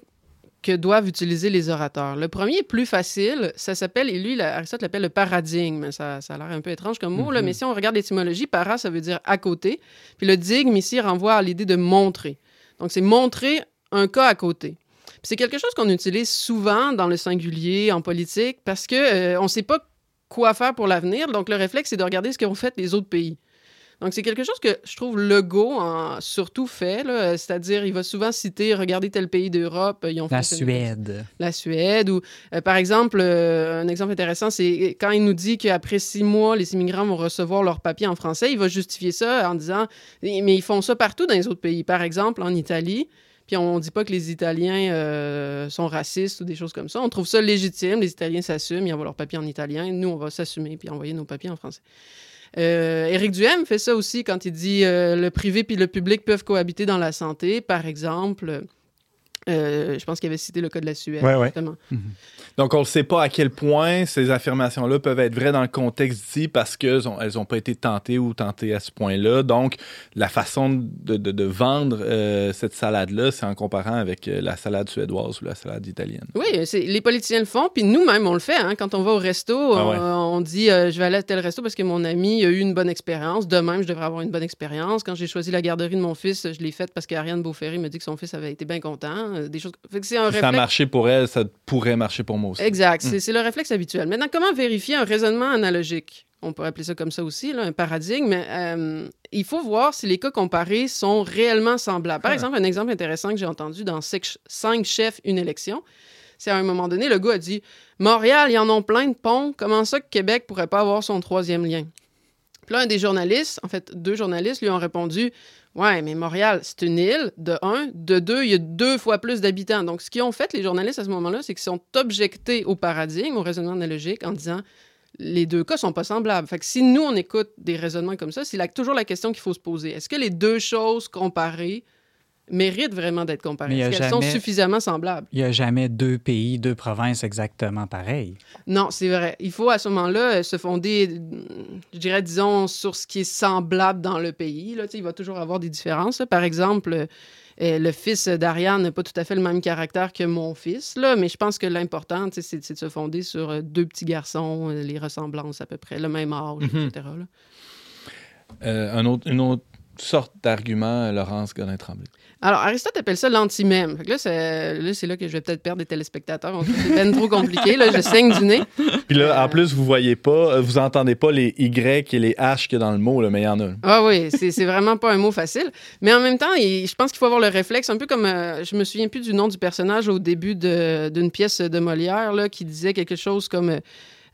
que doivent utiliser les orateurs. Le premier est plus facile, ça s'appelle, et lui, la, Aristote l'appelle le paradigme. Ça, ça a l'air un peu étrange comme mot, mm-hmm. là, mais si on regarde l'étymologie, para, ça veut dire à côté, puis le digme ici renvoie à l'idée de montrer. Donc, c'est montrer un cas à côté. C'est quelque chose qu'on utilise souvent dans le singulier, en politique, parce qu'on euh, ne sait pas quoi faire pour l'avenir. Donc, le réflexe, c'est de regarder ce qu'ont fait les autres pays. Donc, c'est quelque chose que je trouve Legault a surtout fait, là, c'est-à-dire, il va souvent citer, regardez tel pays d'Europe, ils ont fait... La Suède. La Suède, ou euh, par exemple, euh, un exemple intéressant, c'est quand il nous dit qu'après six mois, les immigrants vont recevoir leurs papiers en français, il va justifier ça en disant, mais ils font ça partout dans les autres pays, par exemple, en Italie. Puis on ne dit pas que les Italiens euh, sont racistes ou des choses comme ça. On trouve ça légitime. Les Italiens s'assument, ils envoient leurs papiers en italien. Nous, on va s'assumer puis envoyer nos papiers en français. Euh, Éric Duhaime fait ça aussi quand il dit euh, « le privé puis le public peuvent cohabiter dans la santé », par exemple. Euh, je pense qu'il avait cité le cas de la Suède, ouais, justement. Ouais. Mm-hmm. Donc, on ne sait pas à quel point ces affirmations-là peuvent être vraies dans le contexte dit parce qu'elles n'ont pas été tentées ou tentées à ce point-là. Donc, la façon de, de, de vendre euh, cette salade-là, c'est en comparant avec euh, la salade suédoise ou la salade italienne. Oui, c'est, les politiciens le font, puis nous-mêmes, on le fait. Hein, quand on va au resto, on, ah ouais. on dit euh, « je vais aller à tel resto parce que mon ami a eu une bonne expérience. De même, je devrais avoir une bonne expérience. Quand j'ai choisi la garderie de mon fils, je l'ai faite parce qu'Ariane Beauferri me dit que son fils avait été bien content. » Des choses... Fait que c'est un si réflexe... Ça a marché pour elle, ça pourrait marcher pour moi aussi. Exact, mm. c'est, c'est le réflexe habituel. Maintenant, comment vérifier un raisonnement analogique? On pourrait appeler ça comme ça aussi, là, un paradigme. Mais, euh, il faut voir si les cas comparés sont réellement semblables. Par ah. exemple, un exemple intéressant que j'ai entendu dans « Cinq chefs, une élection », c'est à un moment donné, le gars a dit « Montréal, ils en ont plein de ponts. Comment ça que Québec ne pourrait pas avoir son troisième lien? » Puis là, un des journalistes, en fait, deux journalistes lui ont répondu « Ouais, mais Montréal, c'est une île, de un. De deux, il y a deux fois plus d'habitants. » Donc, ce qu'ils ont fait, les journalistes, à ce moment-là, c'est qu'ils sont objectés au paradigme, au raisonnement analogique, en disant « Les deux cas ne sont pas semblables. » Fait que si nous, on écoute des raisonnements comme ça, c'est la, toujours la question qu'il faut se poser. Est-ce que les deux choses comparées méritent vraiment d'être comparées? Est-ce qu'elles sont suffisamment semblables? Il n'y a jamais deux pays, deux provinces exactement pareilles. Non, c'est vrai. Il faut à ce moment-là se fonder, je dirais, disons, sur ce qui est semblable dans le pays. Là, tu sais, il va toujours avoir des différences. Par exemple, le fils d'Ariane n'a pas tout à fait le même caractère que mon fils, là, mais je pense que l'important, tu sais, c'est, c'est de se fonder sur deux petits garçons, les ressemblances à peu près, le même âge, mm-hmm. et cetera. Là. Euh, un autre, une autre sorte d'argument, Laurence Godin-Tremblay. Alors, Aristote appelle ça l'antimème. Fait que là, c'est, là, c'est là que je vais peut-être perdre des téléspectateurs. On trouve que c'est ben trop compliqué. Là, je saigne du nez. Puis là, euh... en plus, vous voyez pas, vous entendez pas les Y et les H qu'il y a dans le mot, là, mais il y en a. Ah oui, c'est, c'est vraiment pas un mot facile. Mais en même temps, il, je pense qu'il faut avoir le réflexe, un peu comme, euh, je me souviens plus du nom du personnage au début de, d'une pièce de Molière, là, qui disait quelque chose comme... Euh,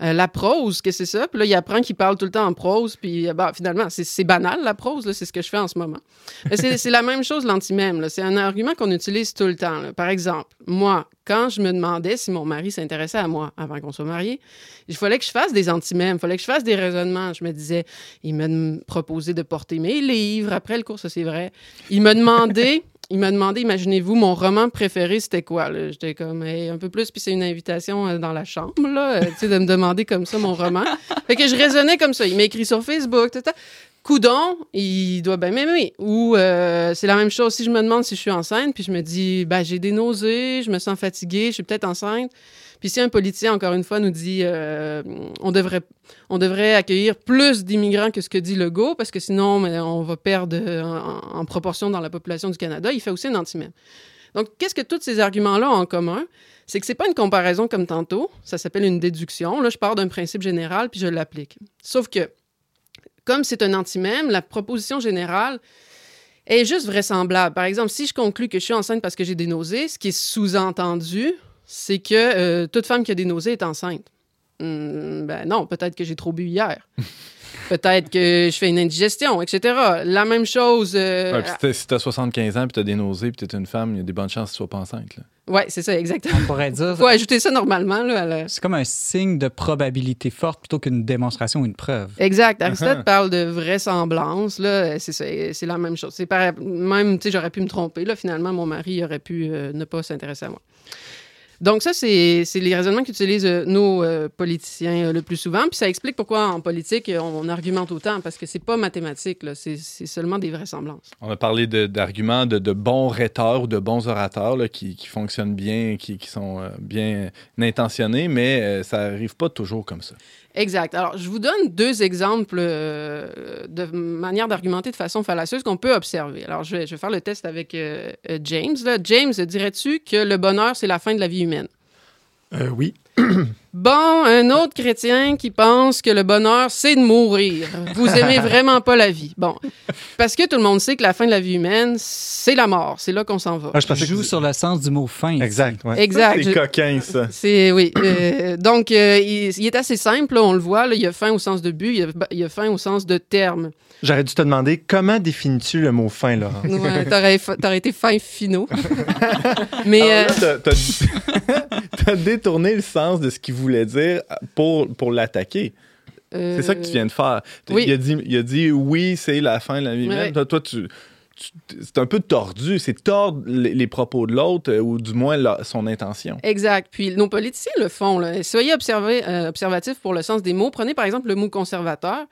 Euh, la prose, que c'est ça. Puis là, il apprend qu'il parle tout le temps en prose. Puis bah, finalement, c'est, c'est banal, la prose. Là, c'est ce que je fais en ce moment. C'est, c'est la même chose, l'antimème. Là. C'est un argument qu'on utilise tout le temps. Là. Par exemple, moi, quand je me demandais si mon mari s'intéressait à moi avant qu'on soit mariés, il fallait que je fasse des antimèmes, il fallait que je fasse des raisonnements. Je me disais, il me proposait de porter mes livres après le cours, ça c'est vrai. Il me demandait... Il m'a demandé, imaginez-vous, mon roman préféré, c'était quoi? Là? J'étais comme, hey, un peu plus, puis c'est une invitation euh, dans la chambre, là, euh, tu sais, de me demander comme ça mon roman. Fait que je raisonnais comme ça. Il m'a écrit sur Facebook, tout ça. Coudon, il doit bien m'aimer. Ou euh, c'est la même chose si je me demande si je suis enceinte, puis je me dis, ben, j'ai des nausées, je me sens fatiguée, je suis peut-être enceinte. Puis si un politicien, encore une fois, nous dit euh, on devrait on devrait accueillir plus d'immigrants que ce que dit Legault, parce que sinon, mais, on va perdre en, en proportion dans la population du Canada, il fait aussi un antimème. Donc, qu'est-ce que tous ces arguments-là ont en commun? C'est que c'est pas une comparaison comme tantôt, ça s'appelle une déduction. Là, je pars d'un principe général, puis je l'applique. Sauf que, comme c'est un antimème, la proposition générale est juste vraisemblable. Par exemple, si je conclus que je suis enceinte parce que j'ai des nausées, ce qui est sous-entendu... c'est que euh, toute femme qui a des nausées est enceinte. Hum, ben non, peut-être que j'ai trop bu hier. Peut-être que je fais une indigestion, et cetera. La même chose... Euh, ouais, puis si t'as soixante-quinze ans, puis t'as des nausées, puis t'es une femme, il y a des bonnes chances que tu sois pas enceinte. Là. Ouais, c'est ça, exactement. On pourrait dire... Faut ajouter ça normalement. Là, la... C'est comme un signe de probabilité forte plutôt qu'une démonstration ou une preuve. Exact. Aristote uh-huh. parle de vraisemblance. Là, c'est, ça, c'est la même chose. C'est pareil, même, tu sais, j'aurais pu me tromper. Là, finalement, mon mari aurait pu euh, ne pas s'intéresser à moi. Donc ça, c'est, c'est les raisonnements qu'utilisent euh, nos euh, politiciens euh, le plus souvent. Puis ça explique pourquoi, en politique, on, on argumente autant, parce que c'est pas mathématique, là, c'est, c'est seulement des vraisemblances. On a parlé de, d'arguments de, de bons rhéteurs ou de bons orateurs là, qui, qui fonctionnent bien, qui, qui sont euh, bien intentionnés, mais euh, ça arrive pas toujours comme ça. Exact. Alors, je vous donne deux exemples euh, de manière d'argumenter de façon fallacieuse qu'on peut observer. Alors, je vais, je vais faire le test avec euh, euh, James. Là. James, dirais-tu que le bonheur, c'est la fin de la vie humaine? Euh, oui. Bon, un autre chrétien qui pense que le bonheur, c'est de mourir. Vous aimez vraiment pas la vie. Bon, parce que tout le monde sait que la fin de la vie humaine, c'est la mort. C'est là qu'on s'en va. Ah, je pensais je joue que... sur le sens du mot fin. Exact. Ouais. Exact. C'est je... coquin, ça. C'est, oui. Euh, donc, euh, il, il est assez simple, là, on le voit. Là, il y a fin au sens de but, il y a, il y a fin au sens de terme. J'aurais dû te demander, comment définis-tu le mot fin, Laurent? Ouais, t'aurais, t'aurais été fin finaux. Mais... Euh... Là, t'as, t'as... t'as détourné le sens de ce qu'il voulait dire pour, pour l'attaquer. Euh... C'est ça que tu viens de faire. Oui. Il, a dit, il a dit oui, c'est la fin de la vie. Ouais. Toi, toi tu, tu, c'est un peu tordu. C'est tordre les, les propos de l'autre ou du moins la, son intention. Exact. Puis nos politiciens le font. Là. Soyez observé, euh, observatifs pour le sens des mots. Prenez par exemple le mot conservateur.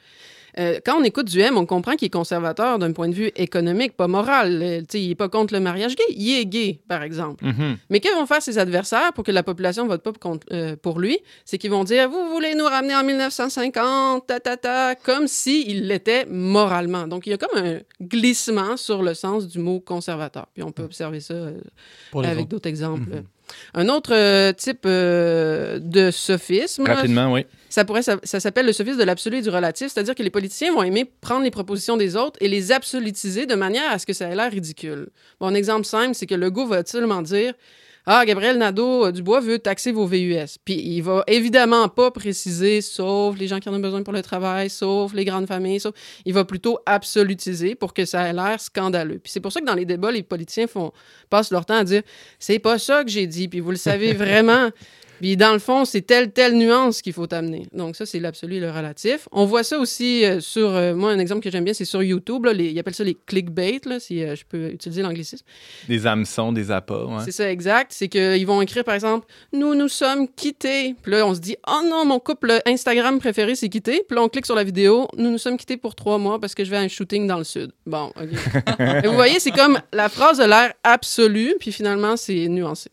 Euh, quand on écoute Duhaime, on comprend qu'il est conservateur d'un point de vue économique, pas moral. Euh, il n'est pas contre le mariage gay. Il est gay, par exemple. Mm-hmm. Mais que vont faire ses adversaires pour que la population ne vote pas contre, euh, pour lui? C'est qu'ils vont dire « Vous voulez nous ramener en dix-neuf cent cinquante, ta, ta, ta », comme s'il l'était moralement. Donc, il y a comme un glissement sur le sens du mot conservateur. Puis on peut observer ça euh, avec d'autres exemples. Mm-hmm. Un autre euh, type euh, de sophisme... Rapidement, oui. Ça, pourrait, ça, ça s'appelle le sophisme de l'absolu et du relatif, c'est-à-dire que les politiciens vont aimer prendre les propositions des autres et les absolutiser de manière à ce que ça ait l'air ridicule. Bon, un exemple simple, c'est que Legault va seulement dire « Ah, Gabriel Nadeau-Dubois veut taxer vos V U S. » Puis il va évidemment pas préciser « sauf les gens qui en ont besoin pour le travail, sauf les grandes familles, sauf... » Il va plutôt absolutiser pour que ça ait l'air scandaleux. Puis c'est pour ça que dans les débats, les politiciens font, passent leur temps à dire « C'est pas ça que j'ai dit, puis vous le savez vraiment. » Puis dans le fond, c'est telle, telle nuance qu'il faut amener. Donc ça, c'est l'absolu et le relatif. On voit ça aussi euh, sur... Euh, moi, un exemple que j'aime bien, c'est sur YouTube. Là, les, ils appellent ça les clickbait, là, si euh, je peux utiliser l'anglicisme. Des hameçons, des appâts. Ouais. C'est ça, exact. C'est qu'ils vont écrire, par exemple, « Nous, nous sommes quittés. » Puis là, on se dit « Oh non, mon couple Instagram préféré, c'est quitté. » Puis là, on clique sur la vidéo « Nous, nous sommes quittés pour trois mois parce que je vais à un shooting dans le sud. » Bon, OK. Vous voyez, c'est comme la phrase a l'air absolue, puis finalement, c'est nuancé.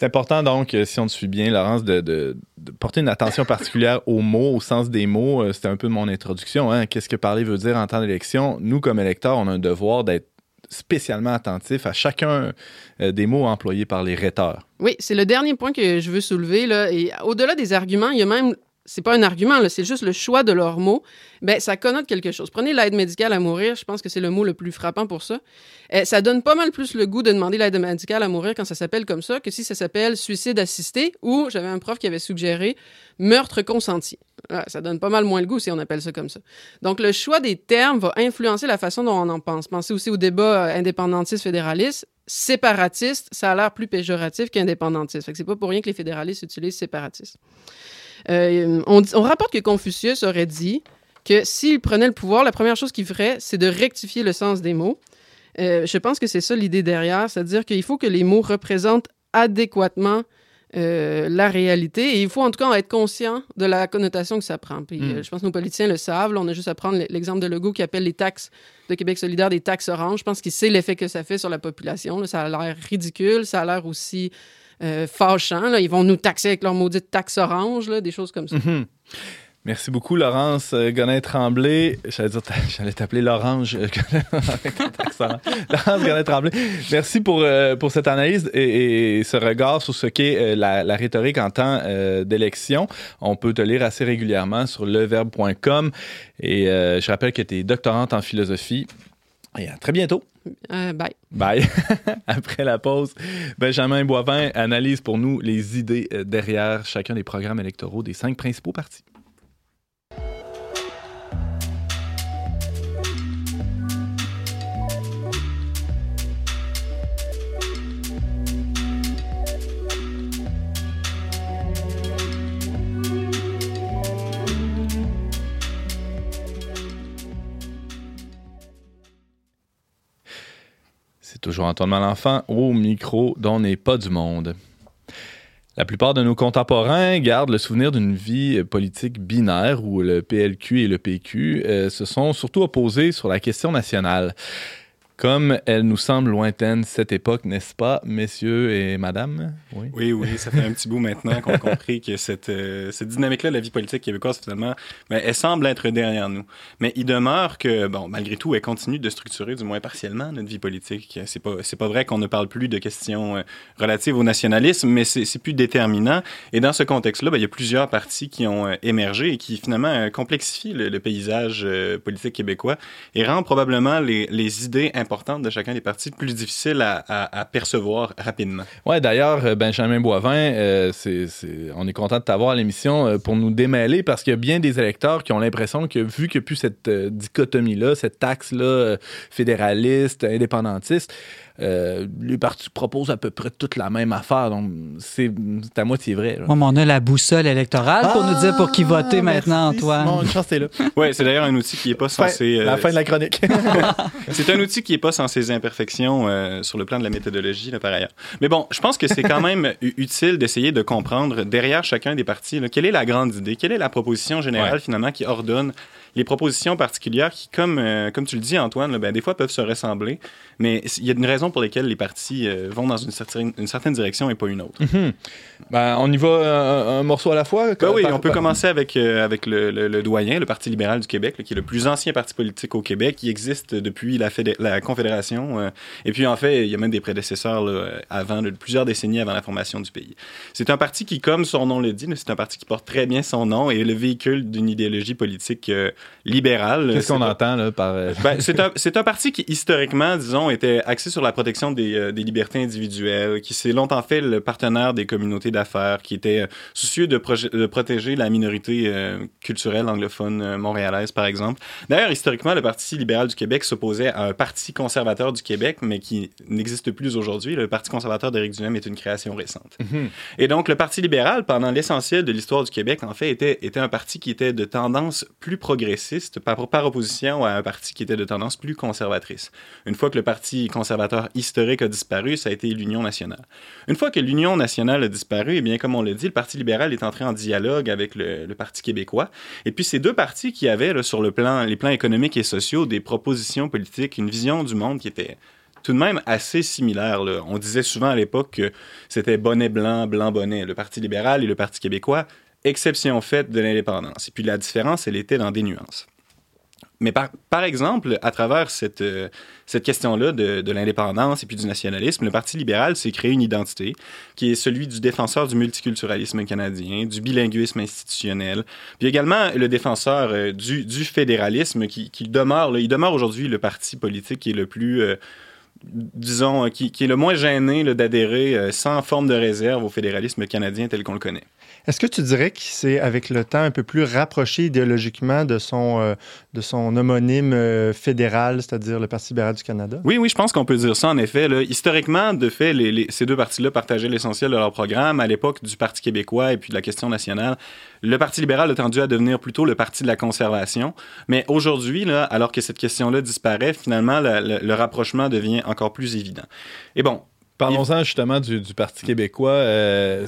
C'est important, donc, si on te suit bien, Laurence, de, de, de porter une attention particulière aux mots, au sens des mots. C'était un peu mon introduction. Hein? Qu'est-ce que parler veut dire en temps d'élection? Nous, comme électeurs, on a un devoir d'être spécialement attentifs à chacun des mots employés par les rhéteurs. Oui, c'est le dernier point que je veux soulever. Là. Et au-delà des arguments, il y a même... C'est pas un argument, là, c'est juste le choix de leurs mots. Bien, ça connote quelque chose. Prenez l'aide médicale à mourir, je pense que c'est le mot le plus frappant pour ça. Eh, ça donne pas mal plus le goût de demander l'aide médicale à mourir quand ça s'appelle comme ça que si ça s'appelle suicide assisté ou, j'avais un prof qui avait suggéré, meurtre consenti. Ah, ça donne pas mal moins le goût si on appelle ça comme ça. Donc, le choix des termes va influencer la façon dont on en pense. Pensez aussi au débat indépendantiste-fédéraliste. Séparatiste, ça a l'air plus péjoratif qu'indépendantiste. Fait que c'est pas pour rien que les fédéralistes utilisent séparatiste. Euh, on, on rapporte que Confucius aurait dit que s'il prenait le pouvoir, la première chose qu'il ferait, c'est de rectifier le sens des mots. Euh, je pense que c'est ça l'idée derrière, c'est-à-dire qu'il faut que les mots représentent adéquatement euh, la réalité et il faut en tout cas être conscient de la connotation que ça prend. Puis, mmh. euh, je pense que nos politiciens le savent. Là, on a juste à prendre l'exemple de Legault qui appelle les taxes de Québec solidaire des taxes oranges. Je pense qu'il sait l'effet que ça fait sur la population. Là, ça a l'air ridicule, ça a l'air aussi... Euh, fâchant. Là. Ils vont nous taxer avec leur maudite taxe orange, là, des choses comme ça. Mm-hmm. Merci beaucoup, Laurence Godin-Tremblay. J'allais dire, j'allais t'appeler Laurence Godin-Tremblay. Merci pour, euh, pour cette analyse et, et ce regard sur ce qu'est euh, la, la rhétorique en temps euh, d'élection. On peut te lire assez régulièrement sur leverbe point com et euh, je rappelle que tu es doctorante en philosophie. Et à très bientôt. Euh, bye. Bye. Après la pause, Benjamin Boivin analyse pour nous les idées derrière chacun des programmes électoraux des cinq principaux partis. Toujours Antoine Malenfant au micro dont n'est pas du monde. La plupart de nos contemporains gardent le souvenir d'une vie politique binaire où le P L Q et le P Q euh, se sont surtout opposés sur la question nationale. Comme elle nous semble lointaine cette époque, n'est-ce pas, messieurs et madame? Oui, oui, oui, ça fait un petit bout maintenant qu'on a compris que cette, euh, cette dynamique-là de la vie politique québécoise, finalement, ben, elle semble être derrière nous. Mais il demeure que, bon, malgré tout, elle continue de structurer, du moins partiellement, notre vie politique. C'est pas, c'est pas vrai qu'on ne parle plus de questions euh, relatives au nationalisme, mais c'est, c'est plus déterminant. Et dans ce contexte-là, ben, il y a plusieurs partis qui ont euh, émergé et qui, finalement, euh, complexifient le, le paysage euh, politique québécois et rendent probablement les, les idées importantes importante de chacun des partis, plus difficile à, à, à percevoir rapidement. Oui, d'ailleurs, Benjamin Boivin, euh, c'est, c'est, on est content de t'avoir à l'émission pour nous démêler, parce qu'il y a bien des électeurs qui ont l'impression que, vu qu'il n'y a plus cette euh, dichotomie-là, cette axe-là, euh, fédéraliste, indépendantiste, Euh, les partis proposent à peu près toute la même affaire, donc c'est, c'est à moitié vrai. Ouais, mais on a la boussole électorale ah, pour nous dire pour qui voter maintenant, Antoine. Bon, une chance, t'es là. Oui, c'est d'ailleurs un outil qui n'est pas censé... Euh, la fin de la chronique. C'est un outil qui n'est pas sans ses imperfections euh, sur le plan de la méthodologie, là, par ailleurs. Mais bon, je pense que c'est quand même utile d'essayer de comprendre derrière chacun des partis, là, quelle est la grande idée, quelle est la proposition générale, ouais. finalement, qui ordonne les propositions particulières qui, comme, euh, comme tu le dis, Antoine, là, ben, des fois peuvent se ressembler, mais il y a une raison pour laquelle les partis euh, vont dans une certaine, une certaine direction et pas une autre. Mm-hmm. Ben, on y va euh, un morceau à la fois? Ben oui, par, on peut par... commencer avec, euh, avec le, le, le doyen, le Parti libéral du Québec, là, qui est le plus ancien parti politique au Québec, qui existe depuis la, fédé- la Confédération. Euh, et puis, en fait, il y a même des prédécesseurs là, avant, de, plusieurs décennies avant la formation du pays. C'est un parti qui, comme son nom le dit, là, c'est un parti qui porte très bien son nom et est le véhicule d'une idéologie politique euh, libérale. Qu'est-ce c'est qu'on pas... entend là, par... Ben, c'est, un, c'est un parti qui, historiquement, disons, était axé sur la protection des, euh, des libertés individuelles, qui s'est longtemps fait le partenaire des communautés d'affaires, qui était euh, soucieux de, proje- de protéger la minorité euh, culturelle anglophone euh, montréalaise, par exemple. D'ailleurs, historiquement, le Parti libéral du Québec s'opposait à un Parti conservateur du Québec, mais qui n'existe plus aujourd'hui. Le Parti conservateur d'Éric Duhaime est une création récente. Mm-hmm. Et donc, le Parti libéral, pendant l'essentiel de l'histoire du Québec, en fait, était, était un parti qui était de tendance plus progressiste, par, par opposition à un parti qui était de tendance plus conservatrice. Une fois que le Parti conservateur historique a disparu, ça a été l'Union nationale. Une fois que l'Union nationale a disparu, eh bien, comme on l'a dit, le Parti libéral est entré en dialogue avec le, le Parti québécois. Et puis, ces deux partis qui avaient, là, sur le plan, les plans économiques et sociaux, des propositions politiques, une vision du monde qui était tout de même assez similaire, là. On disait souvent à l'époque que c'était bonnet blanc, blanc bonnet. Le Parti libéral et le Parti québécois, exception faite de l'indépendance. Et puis, la différence, elle était dans des nuances. Mais par, par exemple, à travers cette, euh, cette question-là de, de l'indépendance et puis du nationalisme, le Parti libéral s'est créé une identité qui est celui du défenseur du multiculturalisme canadien, du bilinguisme institutionnel, puis également le défenseur euh, du, du fédéralisme qui, qui demeure, là, il demeure aujourd'hui le parti politique qui est le plus... Euh, disons, qui, qui est le moins gêné là, d'adhérer euh, sans forme de réserve au fédéralisme canadien tel qu'on le connaît. Est-ce que tu dirais qu'il s'est, avec le temps, un peu plus rapproché idéologiquement de son, euh, de son homonyme euh, fédéral, c'est-à-dire le Parti libéral du Canada? Oui, oui, je pense qu'on peut dire ça, en effet. Là. Historiquement, de fait, les, les, ces deux partis-là partageaient l'essentiel de leur programme. À l'époque du Parti québécois et puis de la question nationale, le Parti libéral a tendu à devenir plutôt le parti de la conservation. Mais aujourd'hui, là, alors que cette question-là disparaît, finalement, le, le, le rapprochement devient encore plus évident. Et bon... Parlons-en justement du, du Parti québécois. Euh...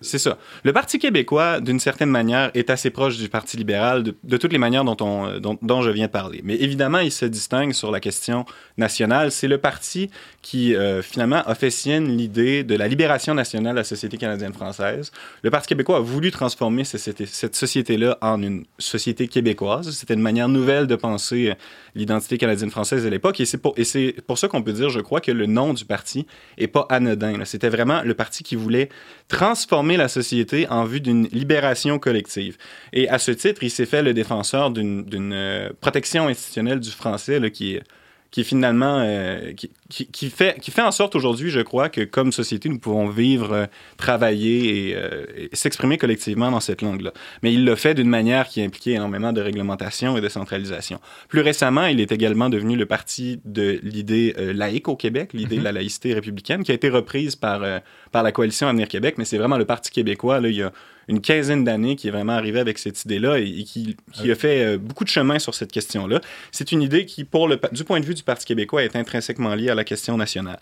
C'est ça. Le Parti québécois, d'une certaine manière, est assez proche du Parti libéral de, de toutes les manières dont, on, dont, dont je viens de parler. Mais évidemment, il se distingue sur la question nationale. C'est le parti qui, euh, finalement, a fait sienne l'idée de la libération nationale de la société canadienne-française. Le Parti québécois a voulu transformer cette, cette société-là en une société québécoise. C'était une manière nouvelle de penser l'identité canadienne-française à l'époque. Et c'est pour, et c'est pour ça qu'on peut dire, je crois, que le nom du parti est pas anodin. Là. C'était vraiment le parti qui voulait transformer la société en vue d'une libération collective. Et à ce titre, il s'est fait le défenseur d'une, d'une euh, protection institutionnelle du français là, qui est qui finalement, euh, qui, qui, qui, fait, qui fait en sorte aujourd'hui, je crois, que comme société, nous pouvons vivre, euh, travailler et, euh, et s'exprimer collectivement dans cette langue-là. Mais il le fait d'une manière qui impliquait énormément de réglementation et de centralisation. Plus récemment, il est également devenu le parti de l'idée euh, laïque au Québec, l'idée mm-hmm. de la laïcité républicaine, qui a été reprise par, euh, par la Coalition Avenir Québec, mais c'est vraiment le Parti québécois, là, il y a une quinzaine d'années qui est vraiment arrivé avec cette idée-là et, et qui, qui a fait beaucoup de chemin sur cette question-là. C'est une idée qui, pour le, du point de vue du Parti québécois, est intrinsèquement liée à la question nationale.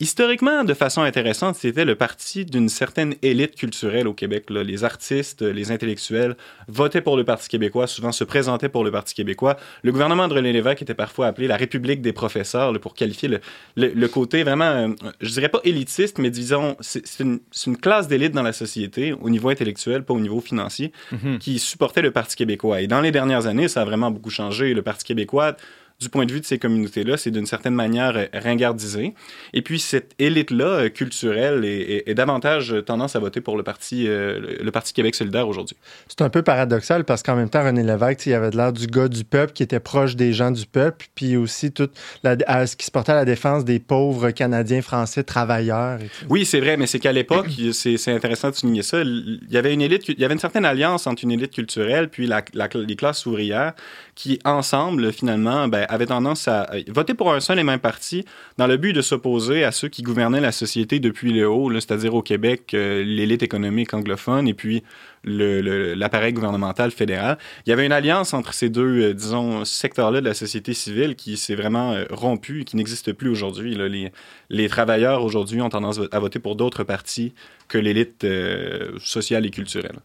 Historiquement, de façon intéressante, c'était le parti d'une certaine élite culturelle au Québec. Là. Les artistes, les intellectuels votaient pour le Parti québécois, souvent se présentaient pour le Parti québécois. Le gouvernement de René Lévesque était parfois appelé la République des professeurs là, pour qualifier le, le, le côté vraiment, euh, je dirais pas élitiste, mais disons, c'est, c'est, une, c'est une classe d'élite dans la société, au niveau intellectuel, pas au niveau financier, mm-hmm. qui supportait le Parti québécois. Et dans les dernières années, ça a vraiment beaucoup changé. Le Parti québécois, du point de vue de ces communautés-là, c'est d'une certaine manière euh, ringardisé. Et puis, cette élite-là, euh, culturelle, est, est, est davantage tendance à voter pour le parti, euh, le parti Québec solidaire aujourd'hui. C'est un peu paradoxal parce qu'en même temps, René Lévesque, il avait l'air du gars du peuple qui était proche des gens du peuple, puis aussi tout la, à, ce qui se portait à la défense des pauvres Canadiens, Français, travailleurs. Et tout. Oui, c'est vrai, mais c'est qu'à l'époque, c'est, c'est intéressant de souligner ça, il y avait une élite, il y avait une certaine alliance entre une élite culturelle puis la, la, les classes ouvrières qui, ensemble, finalement, ben, avait tendance à voter pour un seul et même parti dans le but de s'opposer à ceux qui gouvernaient la société depuis le haut, là, c'est-à-dire au Québec, euh, l'élite économique anglophone et puis le, le, l'appareil gouvernemental fédéral. Il y avait une alliance entre ces deux, euh, disons, secteurs-là de la société civile qui s'est vraiment euh, rompue et qui n'existe plus aujourd'hui. Là. Les, les travailleurs, aujourd'hui, ont tendance à voter pour d'autres partis que l'élite euh, sociale et culturelle.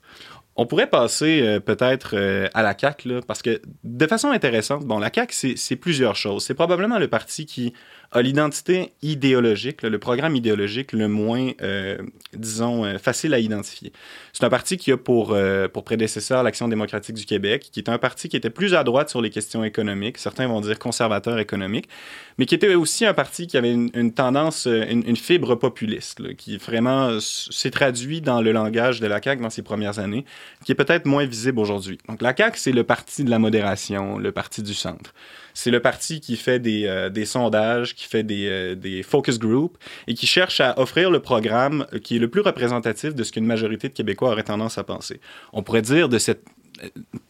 On pourrait passer euh, peut-être euh, à la C A Q, là, parce que de façon intéressante, bon, la C A Q, c'est, c'est plusieurs choses. C'est probablement le parti qui a l'identité idéologique, là, le programme idéologique le moins, euh, disons, euh, facile à identifier. C'est un parti qui a pour, euh, pour prédécesseur l'Action démocratique du Québec, qui est un parti qui était plus à droite sur les questions économiques, certains vont dire conservateur économique, mais qui était aussi un parti qui avait une, une tendance, une, une fibre populiste, là, qui vraiment s'est traduit dans le langage de la C A Q dans ses premières années, qui est peut-être moins visible aujourd'hui. Donc, la C A Q, c'est le parti de la modération, le parti du centre. C'est le parti qui fait des, euh, des sondages, qui fait des, euh, des focus groups et qui cherche à offrir le programme qui est le plus représentatif de ce qu'une majorité de Québécois aurait tendance à penser. On pourrait dire de cette,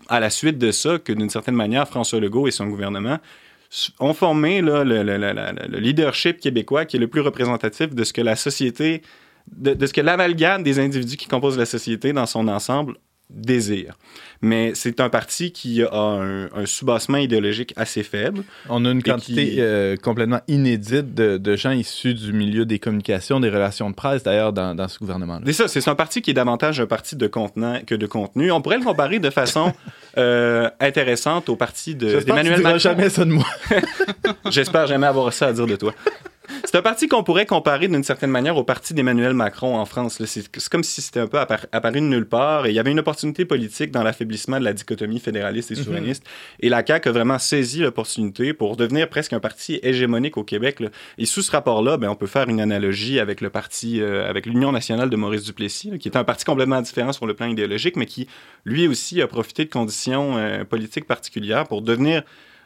à la suite de ça que, d'une certaine manière, François Legault et son gouvernement ont formé là, le, le, le, le leadership québécois qui est le plus représentatif de ce que la société... De, de ce que l'amalgame des individus qui composent la société dans son ensemble désire. Mais c'est un parti qui a un, un soubassement idéologique assez faible. On a une quantité qui... euh, complètement inédite de, de gens issus du milieu des communications, des relations de presse, d'ailleurs, dans, dans ce gouvernement-là. C'est ça, c'est un parti qui est davantage un parti de contenant que de contenu. On pourrait le comparer de façon euh, intéressante au parti de, d'Emmanuel Macron. J'espère que tu diras jamais ça de moi. J'espère jamais avoir ça à dire de toi. C'est un parti qu'on pourrait comparer d'une certaine manière au parti d'Emmanuel Macron en France. C'est, c'est comme si c'était un peu apparu de nulle part et il y avait une opportunité politique dans l'affaiblissement de la dichotomie fédéraliste et souverainiste. Mm-hmm. Et la C A Q a vraiment saisi l'opportunité pour devenir presque un parti hégémonique au Québec. Là. Et sous ce rapport-là, ben, on peut faire une analogie avec le parti, euh, avec l'Union nationale de Maurice Duplessis, là, qui est un parti complètement différent sur le plan idéologique, mais qui, lui aussi, a profité de conditions euh, politiques particulières pour devenir...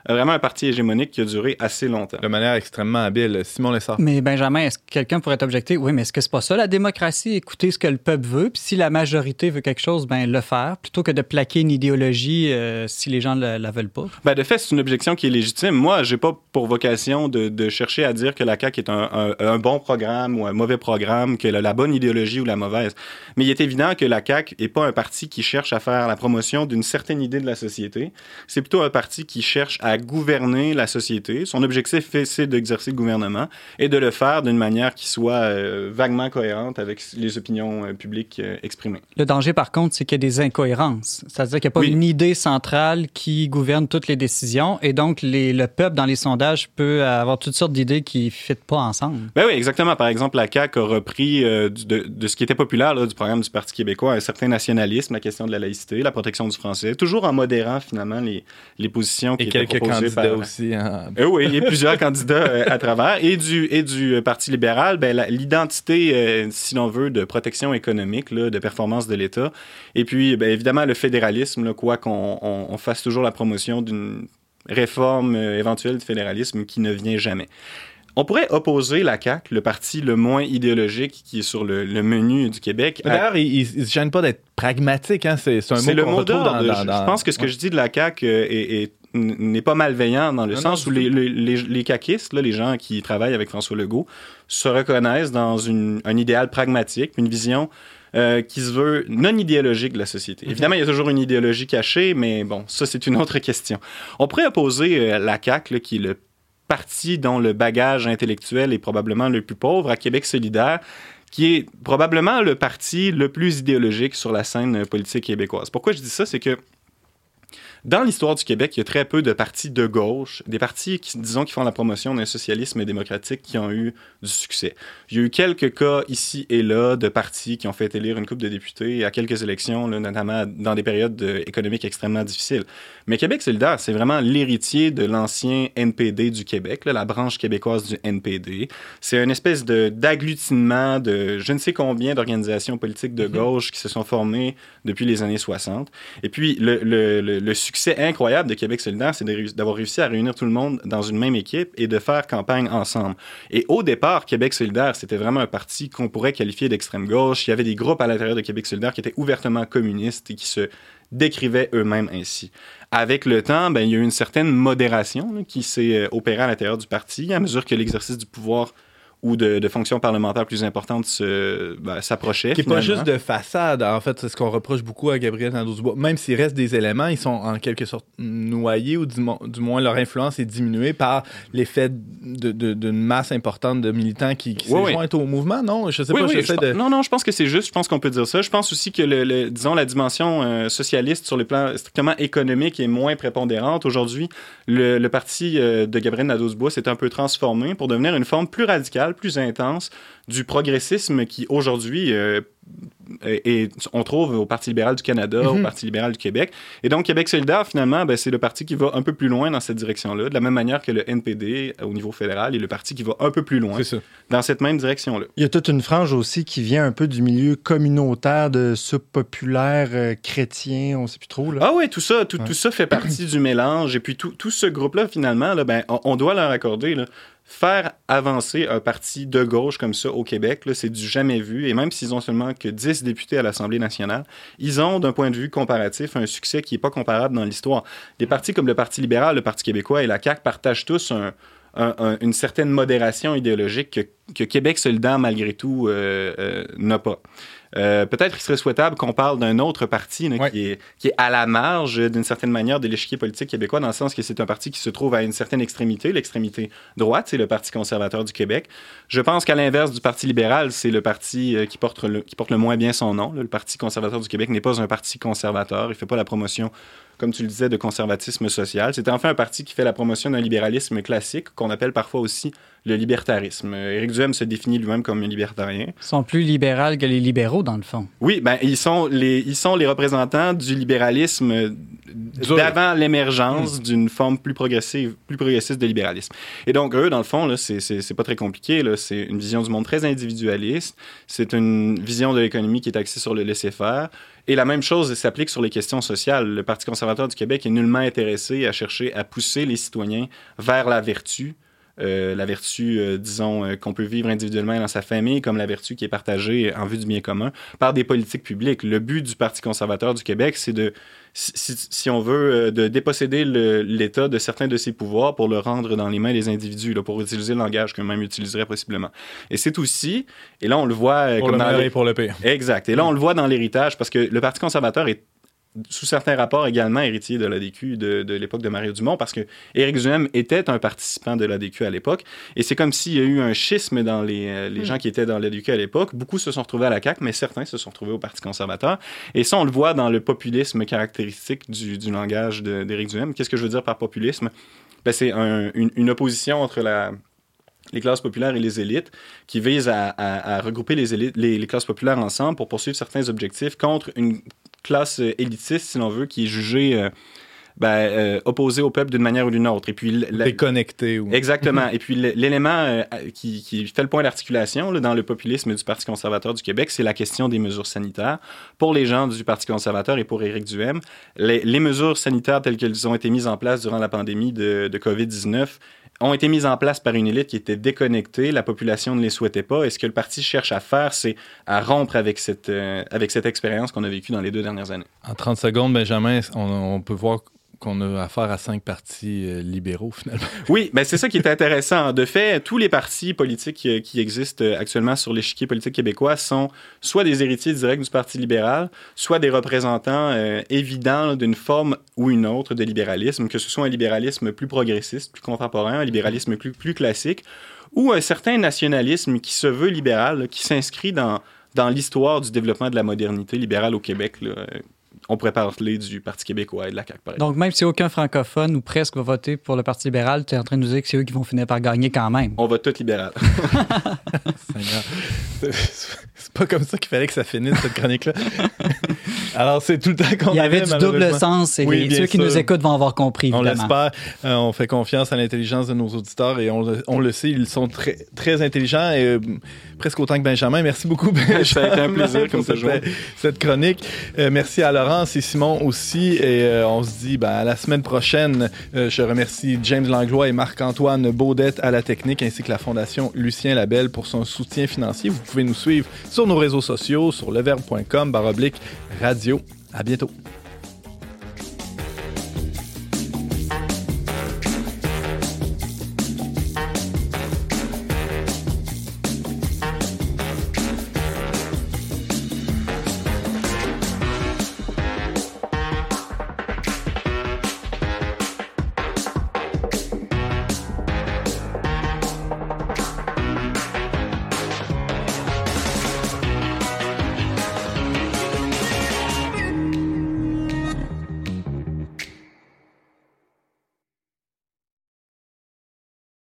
vraiment un parti hégémonique qui a duré assez longtemps. De manière extrêmement habile. Simon Lessard. Mais Benjamin, est-ce que quelqu'un pourrait objecter, oui, mais est-ce que c'est pas ça la démocratie? Écouter ce que le peuple veut, puis si la majorité veut quelque chose, ben le faire, plutôt que de plaquer une idéologie euh, si les gens ne la veulent pas. Ben, de fait, c'est une objection qui est légitime. Moi, j'ai pas pour vocation de, de chercher à dire que la C A Q est un, un, un bon programme ou un mauvais programme, que la, la bonne idéologie ou la mauvaise. Mais il est évident que la C A Q est pas un parti qui cherche à faire la promotion d'une certaine idée de la société. C'est plutôt un parti qui cherche à à gouverner la société. Son objectif, c'est d'exercer le gouvernement et de le faire d'une manière qui soit euh, vaguement cohérente avec les opinions euh, publiques euh, exprimées. Le danger, par contre, c'est qu'il y a des incohérences. C'est-à-dire qu'il n'y a pas oui. une idée centrale qui gouverne toutes les décisions et donc les, le peuple, dans les sondages, peut avoir toutes sortes d'idées qui ne fitent pas ensemble. Ben oui, exactement. Par exemple, la C A Q a repris euh, de, de ce qui était populaire là, du programme du Parti québécois, un certain nationalisme, la question de la laïcité, la protection du français, toujours en modérant, finalement, les, les positions qui étaient candidats par... aussi. Hein? Euh, oui, il y a plusieurs candidats euh, à travers. Et du, et du Parti libéral, ben, la, l'identité, euh, si l'on veut, de protection économique, là, de performance de l'État. Et puis, ben, évidemment, le fédéralisme, là, quoi qu'on on, on fasse toujours la promotion d'une réforme euh, éventuelle du fédéralisme qui ne vient jamais. On pourrait opposer la C A Q, le parti le moins idéologique qui est sur le, le menu du Québec. À... D'ailleurs, ils ne il se gênent pas d'être pragmatiques. Hein? C'est, c'est un c'est mot qu'on mot retrouve dans, dans, dans... Je pense que ce que ouais. je dis de la C A Q euh, est, est n'est pas malveillant dans le non, sens non, où les, les, les, les caquistes, là, les gens qui travaillent avec François Legault, se reconnaissent dans une, un idéal pragmatique, une vision euh, qui se veut non idéologique de la société. Mm-hmm. Évidemment, il y a toujours une idéologie cachée, mais bon, ça, c'est une autre question. On pourrait opposer euh, la C A Q, là, qui est le parti dont le bagage intellectuel est probablement le plus pauvre, à Québec solidaire, qui est probablement le parti le plus idéologique sur la scène politique québécoise. Pourquoi je dis ça? C'est que dans l'histoire du Québec, il y a très peu de partis de gauche, des partis, qui, disons, qui font la promotion d'un socialisme démocratique qui ont eu du succès. Il y a eu quelques cas ici et là de partis qui ont fait élire une couple de députés à quelques élections, là, notamment dans des périodes économiques extrêmement difficiles. Mais Québec solidaire, c'est vraiment l'héritier de l'ancien N P D du Québec, là, la branche québécoise du N P D. C'est une espèce de, d'agglutinement de je ne sais combien d'organisations politiques de gauche qui se sont formées depuis les années soixante. Et puis, le, le, le, le succès incroyable de Québec solidaire, c'est de, d'avoir réussi à réunir tout le monde dans une même équipe et de faire campagne ensemble. Et au départ, Québec solidaire, c'était vraiment un parti qu'on pourrait qualifier d'extrême-gauche. Il y avait des groupes à l'intérieur de Québec solidaire qui étaient ouvertement communistes et qui se décrivaient eux-mêmes ainsi. Avec le temps, ben, il y a eu une certaine modération là, qui s'est opérée à l'intérieur du parti à mesure que l'exercice du pouvoir ou de, de fonctions parlementaires plus importantes se, ben, s'approchaient. Qui n'est pas juste de façade. En fait, c'est ce qu'on reproche beaucoup à Gabriel Nadeau-Dubois. Même s'il reste des éléments, ils sont en quelque sorte noyés ou du, mo- du moins leur influence est diminuée par l'effet de, de, d'une masse importante de militants qui, qui oui, se joignent oui. au mouvement, non? Je sais oui, pas, oui, j'essaie je de... Non, non, je pense que c'est juste. Je pense qu'on peut dire ça. Je pense aussi que, le, le, disons, la dimension euh, socialiste sur le plan strictement économique est moins prépondérante. Aujourd'hui, le, le parti euh, de Gabriel Nadeau-Dubois s'est un peu transformé pour devenir une forme plus radicale, plus intense du progressisme qui, aujourd'hui, euh, est, on trouve au Parti libéral du Canada, mm-hmm. au Parti libéral du Québec. Et donc, Québec solidaire, finalement, ben, c'est le parti qui va un peu plus loin dans cette direction-là, de la même manière que le N P D, au niveau fédéral, est le parti qui va un peu plus loin dans cette même direction-là. Il y a toute une frange aussi qui vient un peu du milieu communautaire, de subpopulaire, euh, chrétien, on ne sait plus trop. Là. Ah oui, tout ça, tout, ouais. tout ça fait partie du mélange. Et puis, tout, tout ce groupe-là, finalement, là, ben, on, on doit leur accorder... Là, faire avancer un parti de gauche comme ça au Québec, là, c'est du jamais vu. Et même s'ils ont seulement que dix députés à l'Assemblée nationale, ils ont, d'un point de vue comparatif, un succès qui n'est pas comparable dans l'histoire. Des partis comme le Parti libéral, le Parti québécois et la C A Q partagent tous un, un, un, une certaine modération idéologique que, que Québec solidaire, malgré tout, euh, euh, n'a pas. Euh, peut-être qu'il serait souhaitable qu'on parle d'un autre parti là, ouais. qui, est, qui est à la marge d'une certaine manière de l'échiquier politique québécois, dans le sens que c'est un parti qui se trouve à une certaine extrémité, l'extrémité droite, c'est le Parti conservateur du Québec. Je pense qu'à l'inverse du Parti libéral, c'est le parti qui porte le, qui porte le moins bien son nom. Le Parti conservateur du Québec n'est pas un parti conservateur, il ne fait pas la promotion, comme tu le disais, de conservatisme social. C'est enfin un parti qui fait la promotion d'un libéralisme classique, qu'on appelle parfois aussi le libertarisme. Éric Duhaime se définit lui-même comme un libertarien. Ils sont plus libéraux que les libéraux, dans le fond. Oui, ben, ils sont les, ils sont les représentants du libéralisme d'avant l'émergence mmh. d'une forme plus progressive, plus progressiste de libéralisme. Et donc, eux, dans le fond, là, c'est, c'est, c'est pas très compliqué. Là. C'est une vision du monde très individualiste. C'est une vision de l'économie qui est axée sur le laisser-faire. Et la même chose s'applique sur les questions sociales. Le Parti conservateur du Québec est nullement intéressé à chercher à pousser les citoyens vers la vertu, Euh, la vertu, euh, disons, euh, qu'on peut vivre individuellement dans sa famille, comme la vertu qui est partagée en vue du bien commun, par des politiques publiques. Le but du Parti conservateur du Québec, c'est de, si, si on veut, euh, de déposséder le, l'État de certains de ses pouvoirs pour le rendre dans les mains des individus, là, pour utiliser le langage qu'eux-mêmes utiliseraient possiblement. Et c'est aussi, et là on le voit... Euh, pour comme le meilleur et pour le pire. Exact. Et là on le voit dans l'héritage, parce que le Parti conservateur est sous certains rapports également héritier de l'A D Q de, de l'époque de Mario Dumont, parce que Éric Duhaime était un participant de l'A D Q à l'époque, et c'est comme s'il y a eu un schisme dans les, les mmh. gens qui étaient dans l'A D Q à l'époque. Beaucoup se sont retrouvés à la C A Q, mais certains se sont retrouvés au Parti conservateur, et ça on le voit dans le populisme caractéristique du, du langage de, d'Éric Duhaime. Qu'est-ce que je veux dire par populisme? Ben, c'est un, une, une opposition entre la... les classes populaires et les élites, qui visent à, à, à regrouper les, élites, les, les classes populaires ensemble pour poursuivre certains objectifs contre une classe élitiste, si l'on veut, qui est jugée euh, ben, euh, opposée au peuple d'une manière ou d'une autre. Et puis, la... déconnectée. Ou... Exactement. Et puis l'élément euh, qui, qui fait le point d'articulation là, dans le populisme du Parti conservateur du Québec, c'est la question des mesures sanitaires. Pour les gens du Parti conservateur et pour Éric Duhaime, les, les mesures sanitaires telles qu'elles ont été mises en place durant la pandémie de, de covid dix-neuf ont été mises en place par une élite qui était déconnectée, la population ne les souhaitait pas, et ce que le parti cherche à faire, c'est à rompre avec cette, euh, avec cette expérience qu'on a vécue dans les deux dernières années. En trente secondes, Benjamin, on, on peut voir qu'on a affaire à cinq partis euh, libéraux, finalement. Oui, mais ben c'est ça qui est intéressant. De fait, tous les partis politiques euh, qui existent euh, actuellement sur l'échiquier politique québécois sont soit des héritiers directs du Parti libéral, soit des représentants euh, évidents là, d'une forme ou une autre de libéralisme, que ce soit un libéralisme plus progressiste, plus contemporain, un libéralisme plus, plus classique, ou un certain nationalisme qui se veut libéral, là, qui s'inscrit dans, dans l'histoire du développement de la modernité libérale au Québec, là. On pourrait parler du Parti québécois et de la C A Q, par exemple. Donc, même si aucun francophone ou presque va voter pour le Parti libéral, tu es en train de nous dire que c'est eux qui vont finir par gagner quand même. On vote tous libéral. c'est, c'est pas comme ça qu'il fallait que ça finisse, cette chronique-là. Alors, c'est tout le temps qu'on avait. Il y avait, avait du double sens et oui, les, ceux sûr. qui nous écoutent vont avoir compris, évidemment. On l'espère. Euh, on fait confiance à l'intelligence de nos auditeurs et on le, on le sait, ils sont très, très intelligents et euh, presque autant que Benjamin. Merci beaucoup, Benjamin. Ça a été un plaisir comme ça, cette, cette chronique. Euh, merci à Laurence et Simon aussi, et euh, on se dit ben, à la semaine prochaine. Euh, je remercie James Langlois et Marc-Antoine Beaudette à la technique, ainsi que la Fondation Lucien Labelle pour son soutien financier. Vous pouvez nous suivre sur nos réseaux sociaux, sur leverbe point com, barre oblique radio. À bientôt.